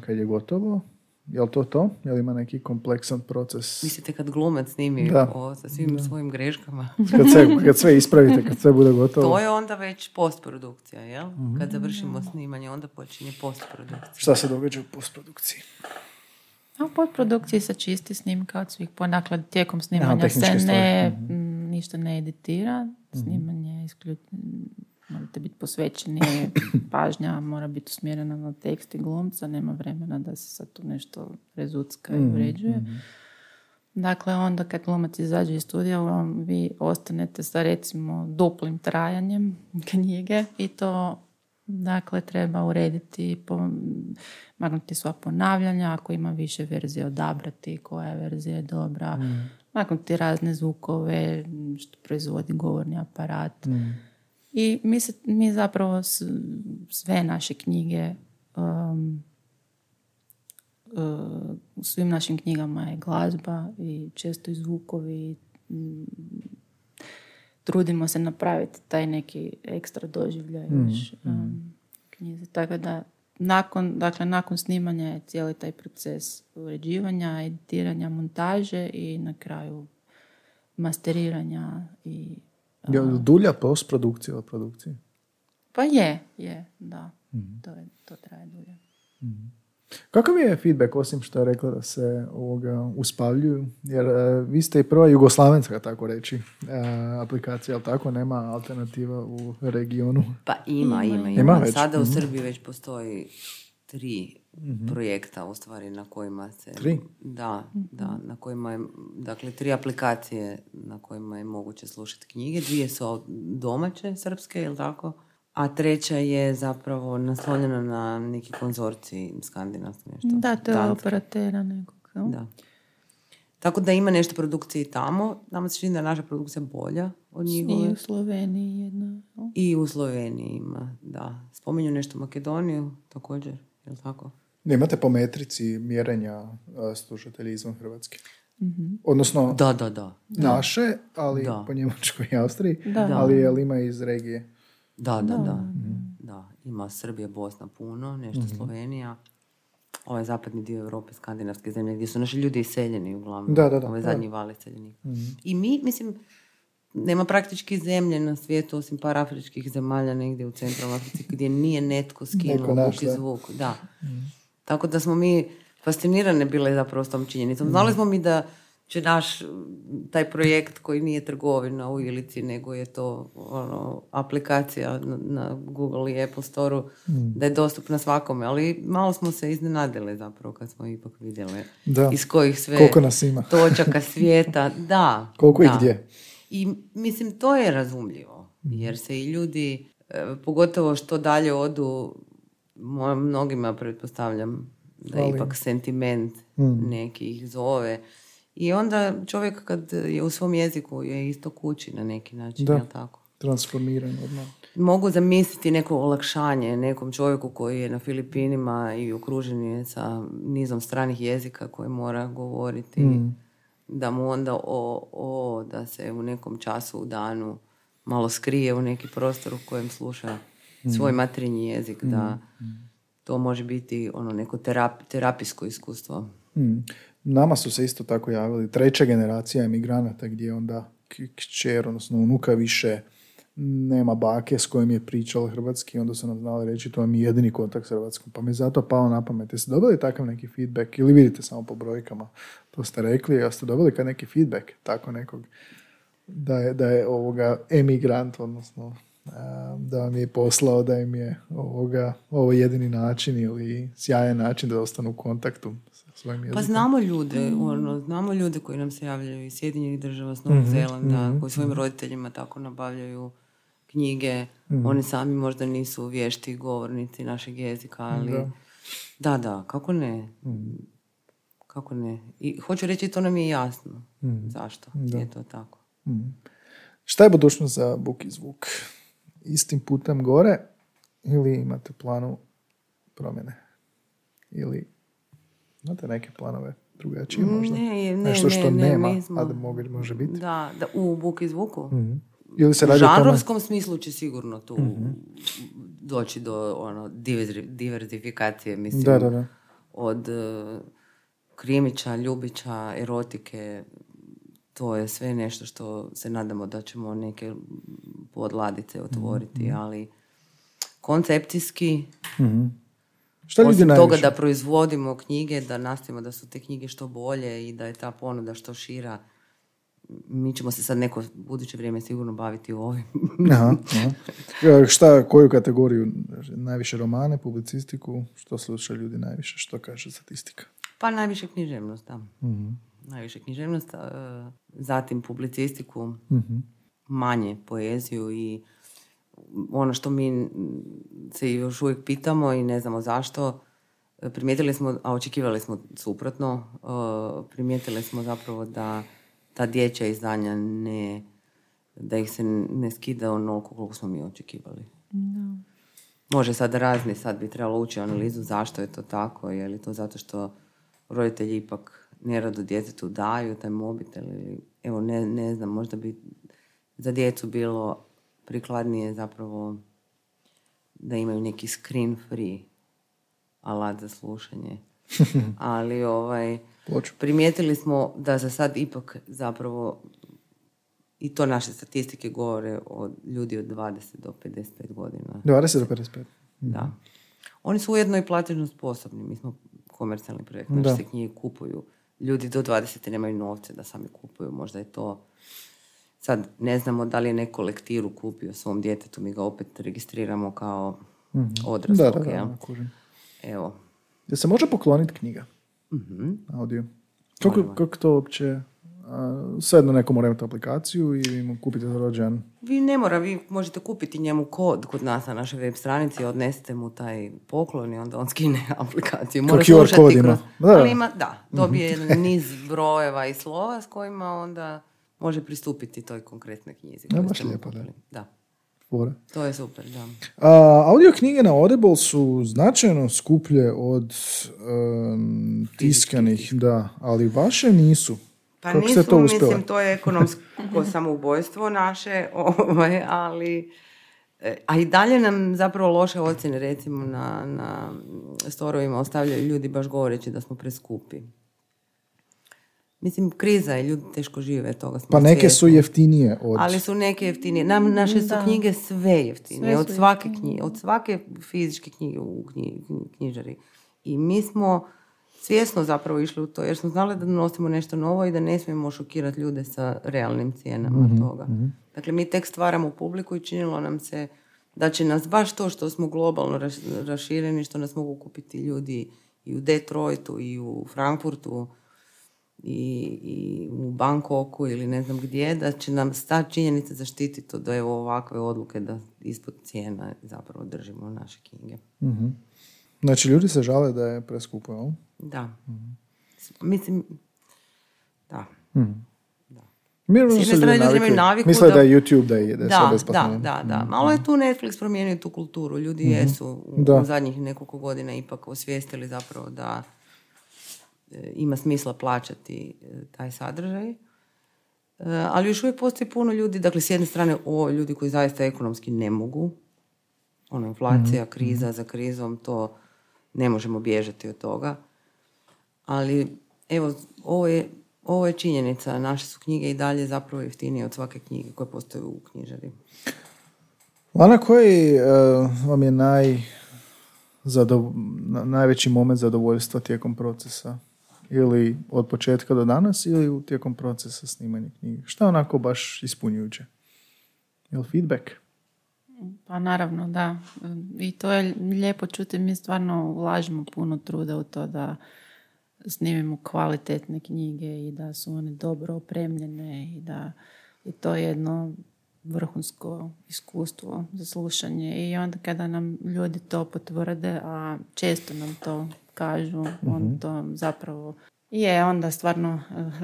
kad je gotovo, je li to? Je li ima neki kompleksan proces? Mislite kad glumac snimi sa svim svojim greškama? Kad sve ispravite, kad sve bude gotovo. To je onda već postprodukcija, jel? Kad završimo snimanje, onda počinje postprodukcija. Šta se događa u postprodukciji? U postprodukciji se čisti snimka od svih, ponakle tijekom snimanja ništa ne editira, snimanje morate biti posvećeni, pažnja mora biti usmjerena na tekst i glumca, nema vremena da se sad tu nešto rezucka i uređuje. Dakle, onda kad glumac izađe iz studija, vi ostanete sa recimo duplim trajanjem knjige i to, dakle, treba urediti, maknuti sva ponavljanja, ako ima više verzije odabrati, koja verzija je dobra, maknuti razne zvukove, što proizvodi govorni aparat. I mi zapravo sve naše knjige, u svim našim knjigama je glazba i često i zvukovi. Trudimo se napraviti taj neki ekstra doživljaj još knjizi. Tako da nakon snimanja je cijeli taj proces uređivanja, editiranja, montaže i na kraju masteriranja i... Je li dulja postprodukcija od produkcije? Pa je, da. To traje dulje. Kakav je feedback, osim što je rekla da se uspavljuju? Jer vi ste i prva jugoslavenska, tako reći, aplikacija, ali tako nema alternativa u regionu? Pa ima. Sada u Srbiji već postoji 3 projekta, u stvari, na kojima se... 3? Da, na kojima je, dakle, 3 aplikacije na kojima je moguće slušati knjige. 2 su domaće, srpske, je li tako? A 3 je zapravo naslonjena na neki konzorcij skandinavski nešto. Da, to je operatera nekog. Da. Tako da ima nešto produkcije i tamo. Nama se čini da je naša produkcija bolja od njihove. I u Sloveniji jedna. I u Sloveniji ima, da. Spominju nešto Makedoniju također, je li tako? Imate po metrici mjerenja slušatelji izvan Hrvatske? Odnosno, da. Naše, ali po Njemačkoj i Austriji, ali je li ima iz regije? Da. Ima Srbija, Bosna puno, nešto Slovenija. Ovaj zapadni dio Europe, skandinavske zemlje, gdje su naši ljudi iseljeni uglavnom. Ovaj zadnji val iseljenika. I mi, mislim, nema praktički zemlje na svijetu, osim par afričkih zemalja negdje u centralnoj Africi, gdje nije netko skinuo Book&Zvook. Tako da smo mi fascinirane bile zapravo s tom činjenicom. Znali smo mi da će naš taj projekt koji nije trgovina u Ilici, nego je to aplikacija na Google i Apple Store-u, da je dostupna svakome, ali malo smo se iznenadile zapravo kad smo ipak vidjele iz kojih sve točaka svijeta. Koliko i gdje. I mislim, to je razumljivo, jer se i ljudi, pogotovo što dalje odu, mnogima pretpostavljam da ipak sentiment neki ih zove. I onda čovjek kad je u svom jeziku je isto kući na neki način, je li tako? Transformiran odmah. Mogu zamisliti neko olakšanje nekom čovjeku koji je na Filipinima i okružen je sa nizom stranih jezika koje mora govoriti, da mu onda da se u nekom času u danu malo skrije u neki prostor u kojem sluša svoj materinji jezik, da to može biti neko terapijsko iskustvo. Nama su se isto tako javili 3. generacija emigranata, gdje onda kćer, odnosno unuka više nema bake s kojim je pričala hrvatski, onda su nam znali reći to je mi jedini kontakt s Hrvatskom, pa mi zato pao na pamet. Jeste dobili takav neki feedback ili vidite samo po brojkama, to ste rekli, a ste dobili kad neki feedback tako nekog da je ovoga emigrant, odnosno da vam je poslao da im je ovo jedini način ili sjajan način da ostanu u kontaktu sa svojim jezikom. Pa znamo ljude, koji nam se javljaju iz Sjedinjenih Država, s Novog Zelanda, koji svojim roditeljima tako nabavljaju knjige. Oni sami možda nisu vješti govornici našeg jezika, ali da, kako ne? Kako ne? I hoću reći, to nam je jasno. Zašto je to tako? Šta je budućnost za Book&Zvuk? Istim putem gore ili imate planu promjene? Ili imate neke planove drugačije možda? Ne, a da može biti? Da, u Book&Zvuku. Ili se radi u žanrovskom smislu će sigurno tu doći do diverzifikacije, mislim. Da. Od krimića, ljubića, erotike. To je sve nešto što se nadamo da ćemo neke podladice otvoriti, ali koncepcijski, osim toga da proizvodimo knjige, da nastavimo da su te knjige što bolje i da je ta ponuda što šira, mi ćemo se sad neko buduće vrijeme sigurno baviti ovim. Šta, koju kategoriju? Najviše romane, publicistiku? Što sluša ljudi najviše? Što kaže statistika? Pa najviše književnost, da. Najviše književnost, zatim publicistiku, manje poeziju i ono što mi se još uvijek pitamo i ne znamo zašto, primijetili smo, a očekivali smo suprotno, primijetili smo zapravo da ta dječja izdanja da ih se ne skida onoliko koliko smo mi očekivali. No. Može sad sad bi trebalo ući analizu zašto je to tako, je li to zato što roditelji ipak nerado djetetu daju taj mobitel ili, evo ne znam, možda bi za djecu bilo prikladnije zapravo da imaju neki screen free alat za slušanje. Ali primijetili smo da za sad ipak zapravo i to naše statistike govore o ljudi od 20 do 55 godina. 20 do 55. Da. Oni su ujedno i platežno sposobni. Mi smo komercijalni projekt, znači se knjige kupuju. Ljudi do 20 nemaju novce da sami kupuju. Možda je to... Sad ne znamo da li je neko lektiru kupio svom djetetu. Mi ga opet registriramo kao odraslog. Da. Evo. Da se može pokloniti knjiga? Audio. Kako to uopće... Svejedno neko mora imati aplikaciju i mu kupite za rođendan. Vi ne mora, vi možete kupiti njemu kod nas na našoj web stranici, odnesete mu taj poklon i onda on skine aplikaciju. Mora slušati QR kod ima. Dobije jedan niz brojeva i slova s kojima onda može pristupiti toj konkretnoj knjizi. Baš lijepo, da. To je super, da. Audio knjige na Audible su značajno skuplje od tiskanih, ali vaše nisu. Pa nisu, mislim, to je ekonomsko samoubojstvo naše, ali... A i dalje nam zapravo loše ocjene, recimo, na storovima ostavljaju ljudi baš govoreći da smo preskupi. Mislim, kriza je, ljudi teško žive, toga smo svjesni. Pa neke su jeftinije od... Ali su neke jeftinije. Naše su knjige sve jeftinije, sve od svake fizičke knjige u knjižari. I mi smo... svjesno zapravo išli u to, jer smo znali da donosimo nešto novo i da ne smijemo šokirati ljude sa realnim cijenama toga. Dakle, mi tek stvaramo publiku i činilo nam se da će nas baš to što smo globalno rašireni, što nas mogu kupiti ljudi i u Detroitu, i u Frankfurtu, i u Bangkoku ili ne znam gdje, da će nam ta činjenica zaštititi to da je ovakve odluke da ispod cijena zapravo držimo naše knjige. Znači, ljudi se žale da je preskupo, jel? Da. Mislim, da. Misle da je YouTube da je sve besplatno. Da. Malo je tu Netflix promijenio tu kulturu. Ljudi jesu u zadnjih nekoliko godina ipak osvijestili zapravo da ima smisla plaćati taj sadržaj. Ali još uvijek postoji puno ljudi, dakle, s jedne strane ljudi koji zaista ekonomski ne mogu, inflacija, kriza za krizom, to ne možemo bježati od toga. Ali, evo, ovo je činjenica. Naše su knjige i dalje zapravo jeftinije od svake knjige koje postoje u knjižari. Lana, koji vam je najveći moment zadovoljstva tijekom procesa? Ili od početka do danas ili tijekom procesa snimanja knjige? Šta je onako baš ispunjujuće? Je li feedback? Pa naravno, da. I to je lijepo čuti. Mi stvarno ulažemo puno truda u to da snimimo kvalitetne knjige i da su one dobro opremljene i da je to jedno vrhunsko iskustvo za slušanje. I onda kada nam ljudi to potvrde, a često nam to kažu, onda to zapravo je, onda stvarno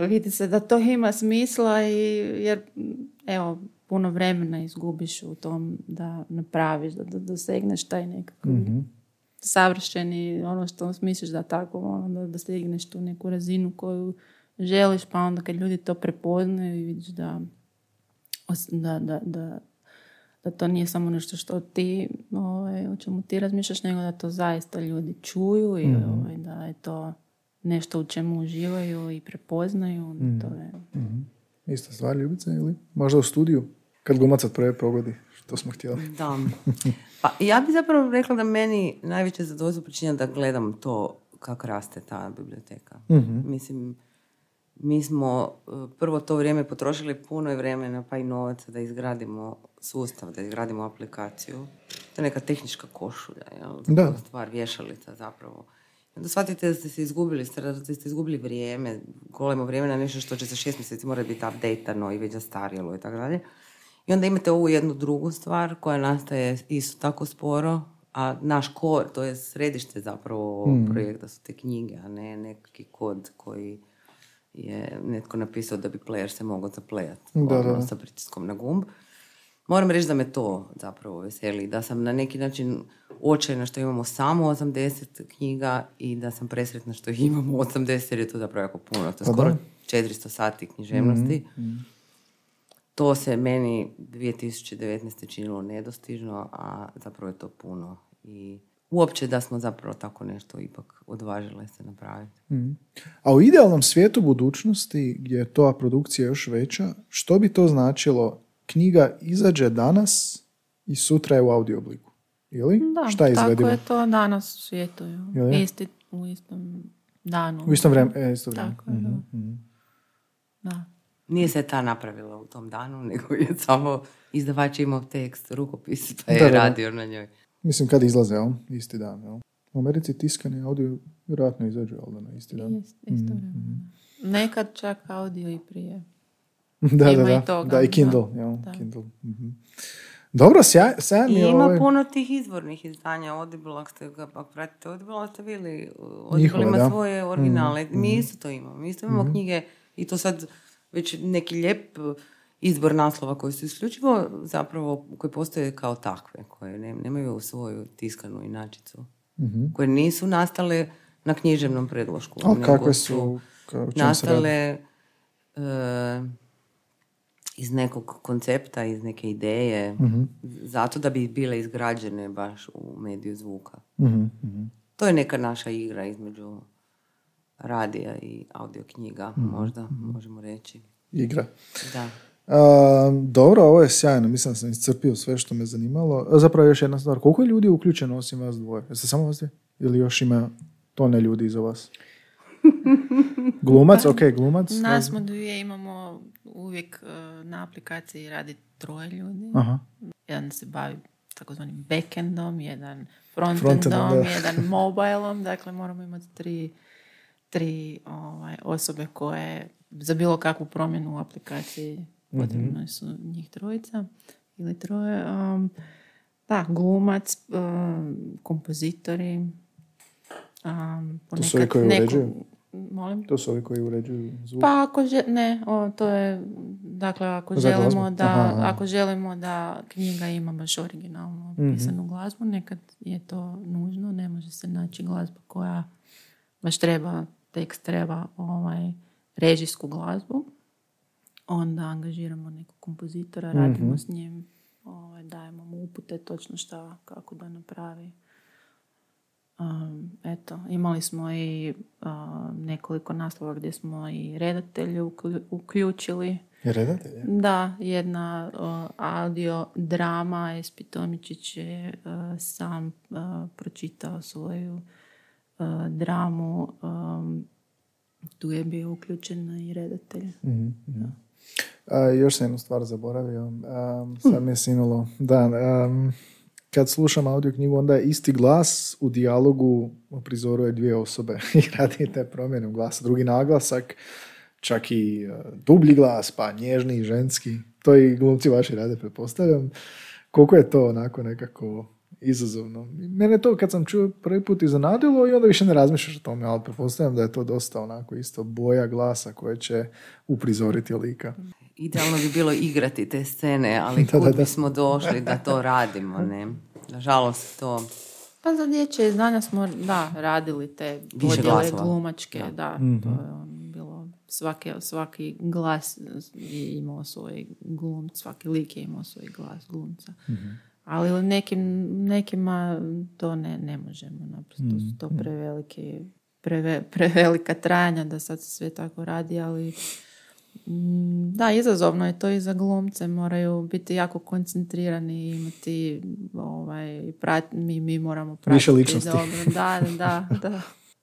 vidi se da to ima smisla jer evo, puno vremena izgubiš u tom da napraviš, da dosegneš taj nekako savršeni, ono što misliš da tako, ono, da dosegneš tu neku razinu koju želiš, pa onda kad ljudi to prepoznaju i vidiš da to nije samo nešto što ti, o čemu ti razmišljaš, nego da to zaista ljudi čuju i da je to nešto u čemu uživaju i prepoznaju. To je... Ista stvar, Ljubica, ili možda u studiju? Kad glumacat prve pogodi, što smo htjeli. Da. Pa ja bih zapravo rekla da meni najveće zadovoljstvo pričinja da gledam to kako raste ta biblioteka. Mislim, mi smo prvo to vrijeme potrošili puno vremena pa i novaca da izgradimo sustav, da izgradimo aplikaciju. To je neka tehnička košulja, jel? Stvar, vješalica zapravo. Da shvatite da ste se izgubili, da ste izgubili vrijeme, golemo vrijeme na nešto što će za 6 mjeseci mora biti updatano i već zastarjelo i tako dalje. I onda imate ovu jednu drugu stvar koja nastaje isto tako sporo, a naš kor, to je središte zapravo projekta, su te knjige, a ne neki kod koji je netko napisao da bi player se mogao zaplayati sa pritiskom na gumb. Moram reći da me to zapravo veseli, da sam na neki način očajna što imamo samo 80 knjiga i da sam presretna što imamo 80 jer je to zapravo jako puno. To je skoro 400 sati književnosti. To se meni 2019. činilo nedostižno, a zapravo je to puno. I uopće da smo zapravo tako nešto ipak odvažile se napraviti. A u idealnom svijetu budućnosti, gdje je to produkcija još veća, što bi to značilo? Knjiga izađe danas i sutra je u audio obliku. Ili? Da, šta je izvedimo? Tako je to danas u svijetu. U istom danu. U isto vrijeme. Tako je, da. Nije se ta napravila u tom danu, nego je samo izdavač imao tekst, rukopis, pa je radio na njoj. Mislim, kad izlaze, isti dan. U Americi tiskani audio vjerojatno izađe, ali na isti dan. Isto vrijeme. Nekad čak audio i prije. I Kindle. Kindle. Dobro, sjajan je. Ima puno tih izvornih izdanja. Audible, ako pratite Audible, Audible ima svoje originale. Mi isto to imamo. Mi isto imamo knjige i to sad već neki lijep izbor naslova koji su isključivo zapravo, koji postoje kao takve, koje nemaju svoju tiskanu inačicu, koje nisu nastale na književnom predlošku. A kakve su? Nastale iz nekog koncepta, iz neke ideje, zato da bi bile izgrađene baš u mediju zvuka. To je neka naša igra između radija i audio knjiga, možda možemo reći. Igra. Da. Dobro, ovo je sjajno. Mislim da sam iscrpio sve što me zanimalo. Zapravo još jedna stvar. Koliko je ljudi uključeno osim vas dvoje? Jeste samo vas dvije? Ili još ima tone ljudi iza vas? Glumac, glumac. Nas smo dvije, imamo uvijek na aplikaciji radi 3 ljudi. Aha. Jedan se bavi takozvanim backendom, jedan frontendom, jedan mobilom. Dakle, moramo imati 3 osobe koje za bilo kakvu promjenu u aplikaciji potrebno su njih 3 ili 3. Glumac, kompozitori. To su ovi koji uređuju? Molim? To su ovi koji uređuju zvuk? Pa ako to je, dakle, ako želimo da knjiga ima baš originalno pisanu glazbu, nekad je to nužno, ne može se naći glazba koja baš treba, tekst treba režijsku glazbu, onda angažiramo nekog kompozitora, radimo s njim, dajemo mu upute točno šta, kako da napravi. Imali smo i nekoliko naslova gdje smo i redatelje uključili Redatelj? Da, jedna audio drama. Espitomičić je sam pročitao svoju dramu. Tu je bio uključen i redatelj. Mm-hmm. Da. Još sam jednu stvar zaboravio. Sad mi je sinulo. Da, kad slušam audio knjigu, onda je isti glas u dijalogu oprizoruje dvije osobe i radi te promjene u glasu. Drugi naglasak, čak i dublji glas, pa nježni, ženski. To i glumci vaši rade, pretpostavljam. Koliko je to onako nekako izazovno? Mene to kad sam čuo prvi put iznenadilo i onda više ne razmišljaš o tome, ali pretpostavljam da je to dosta onako isto boja glasa koje će uprizoriti lika. Idealno bi bilo igrati te scene, ali kud bismo došli da to radimo, ne? Nažalost to... Pa za dječje izdanja smo, da, radili te bodjele glumačke, da, to je bilo, svaki glas je imao svoj glum, svaki lik je imao svoj glas glumca. Mm-hmm. Ali u nekima to ne možemo, naprosto su to prevelika trajanja da sad se sve tako radi, ali... Da, izazovno je to i za glumce, moraju biti jako koncentrirani i imati mi moramo pratiti više ličnosti.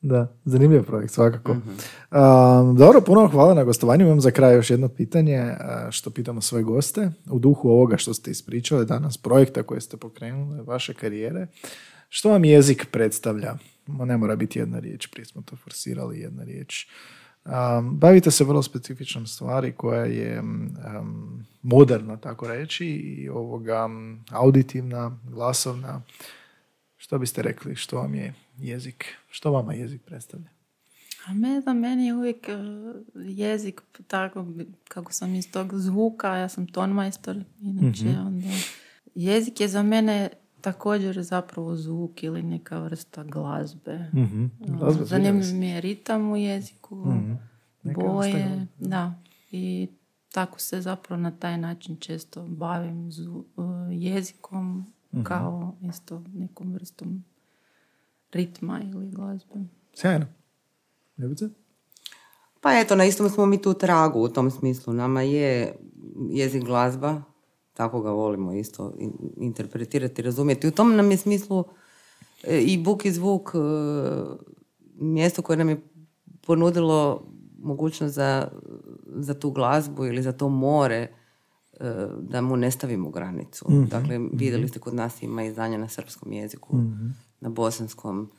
Da, zanimljiv projekt svakako. Uh-huh. Dobro, puno hvala na gostovanju. Imam za kraj još jedno pitanje što pitamo svoje goste. U duhu ovoga što ste ispričali danas, projekta koje ste pokrenuli, vaše karijere, što vam jezik predstavlja? Ne mora biti jedna riječ, prije smo to forsirali, jedna riječ. Bavite se vrlo specifičnom stvari koja je moderna, tako reći, i auditivna, glasovna. Što biste rekli, što vam je jezik, što vama jezik predstavlja? Meni je uvijek jezik, tako kako sam iz tog zvuka, ja sam tonmajstor, inače, onda jezik je za mene također zapravo zvuk ili neka vrsta glazbe. Mm-hmm. Zanimljiv mi je ritam u jeziku, boje, da. I tako se zapravo na taj način često bavim jezikom kao isto nekom vrstom ritma ili glazbe. Sjajno. Ljubica? Pa eto, na istom smo mi tu tragu u tom smislu. Nama je jezik glazba, tako ga volimo isto interpretirati, razumjeti. U tom nam je smislu i Book&Zvuk mjesto koje nam je ponudilo mogućnost za tu glazbu ili za to more, da mu ne stavimo granicu. Dakle, vidjeli ste, kod nas ima izdanja na srpskom jeziku, na bosanskom.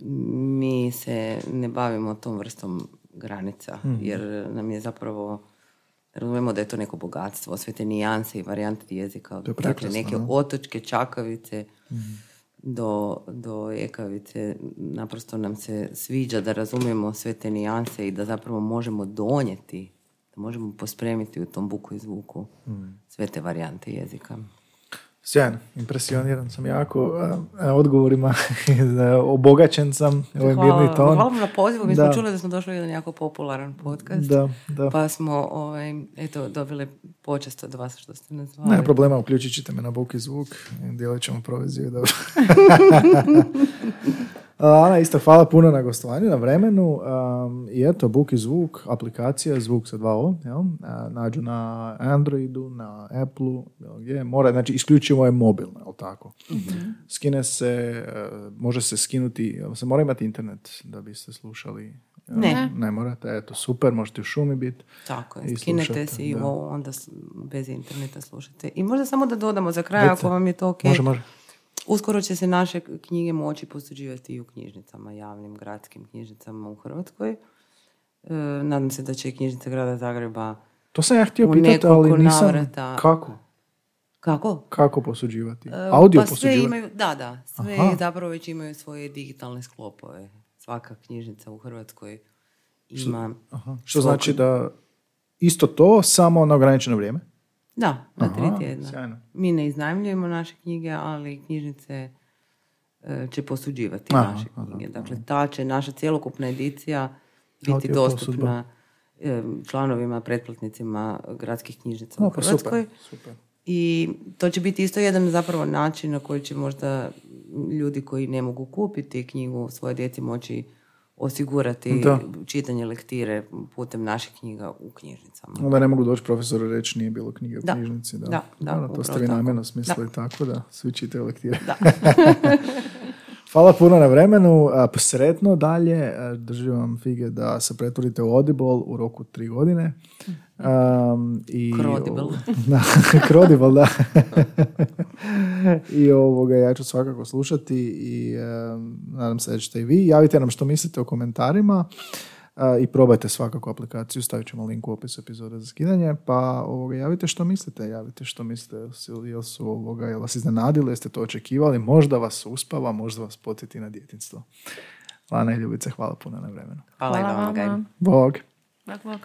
Mi se ne bavimo tom vrstom granica, jer nam je zapravo... Razumemo da je to neko bogatstvo, sve te nijanse i varijante jezika. Dakle, neke otočke, čakavice do ekavice. Naprosto nam se sviđa da razumijemo sve te nijanse i da zapravo možemo donijeti, da možemo pospremiti u tom Book&Zvuku sve te varijante jezika. Sjajno, impresioniran sam jako odgovorima, obogaćen sam, ovaj mirni ton. Hvala vam na pozivu, mi smo čuli da smo došli u jedan jako popularan podcast, pa smo dobili počast od vas što ste nas zvali. Ne problema, uključit ćete me na Book&Zvuk, dijelit ćemo proviziju. Dobro. Ana, isto hvala puno na gostovanju, na vremenu. I eto, Book&Zvuk, aplikacija Zvuk sa 2O, jel? Nađu na Androidu, na Appleu, gdje mora, znači isključivo je mobilno, jel tako? Mm-hmm. Skine se, može se skinuti, se mora imati internet da biste slušali. Ne morate, eto, super, možete u šumi biti. Tako je, skinete se i ovo, onda bez interneta slušate. I možda samo da dodamo za kraj, ako vam je to ok. Može. Uskoro će se naše knjige moći posuđivati i u knjižnicama, javnim gradskim knjižnicama u Hrvatskoj. Nadam se da će knjižnica grada Zagreba... To sam ja htio pitati, ali nisam... Navrata... Kako? Kako posuđivati? Audio pa posuđivati? Imaju, da. Sve zapravo već imaju svoje digitalne sklopove. Svaka knjižnica u Hrvatskoj ima... Što znači da isto to, samo na ograničeno vrijeme? Da, na 3 tjedna. Sjajno. Mi ne iznajmljujemo naše knjige, ali knjižnice će posuđivati naše knjige. Dakle, ta će naša cjelokupna edicija biti dostupna članovima, pretplatnicima gradskih knjižnica u Hrvatskoj. Super. I to će biti isto jedan zapravo način na koji će možda ljudi koji ne mogu kupiti knjigu svoje djeci moći osigurati čitanje lektire putem naših knjiga u knjižnicama. Onda ne mogu doći profesoru reći nije bilo knjige u knjižnici. Da, to ste vi namjerno smislili tako da svi čitaju lektire. Da. Hvala puno na vremenu. Sretno dalje. Držim vam fige da se pretvorite u Audible u roku 3 godine. Krodible, da. I ovoga ja ću svakako slušati i nadam se da ćete i vi. Javite nam što mislite o komentarima i probajte svakako aplikaciju. Stavit ćemo link u opisu epizoda za skidanje. Pa javite što mislite. Jel vas iznenadili, jeste to očekivali. Možda vas uspava, možda vas podsjeti na djetinjstvo. Lana i Ljubice, hvala puno na vremenu. Hvala i vama. Bog. Bog.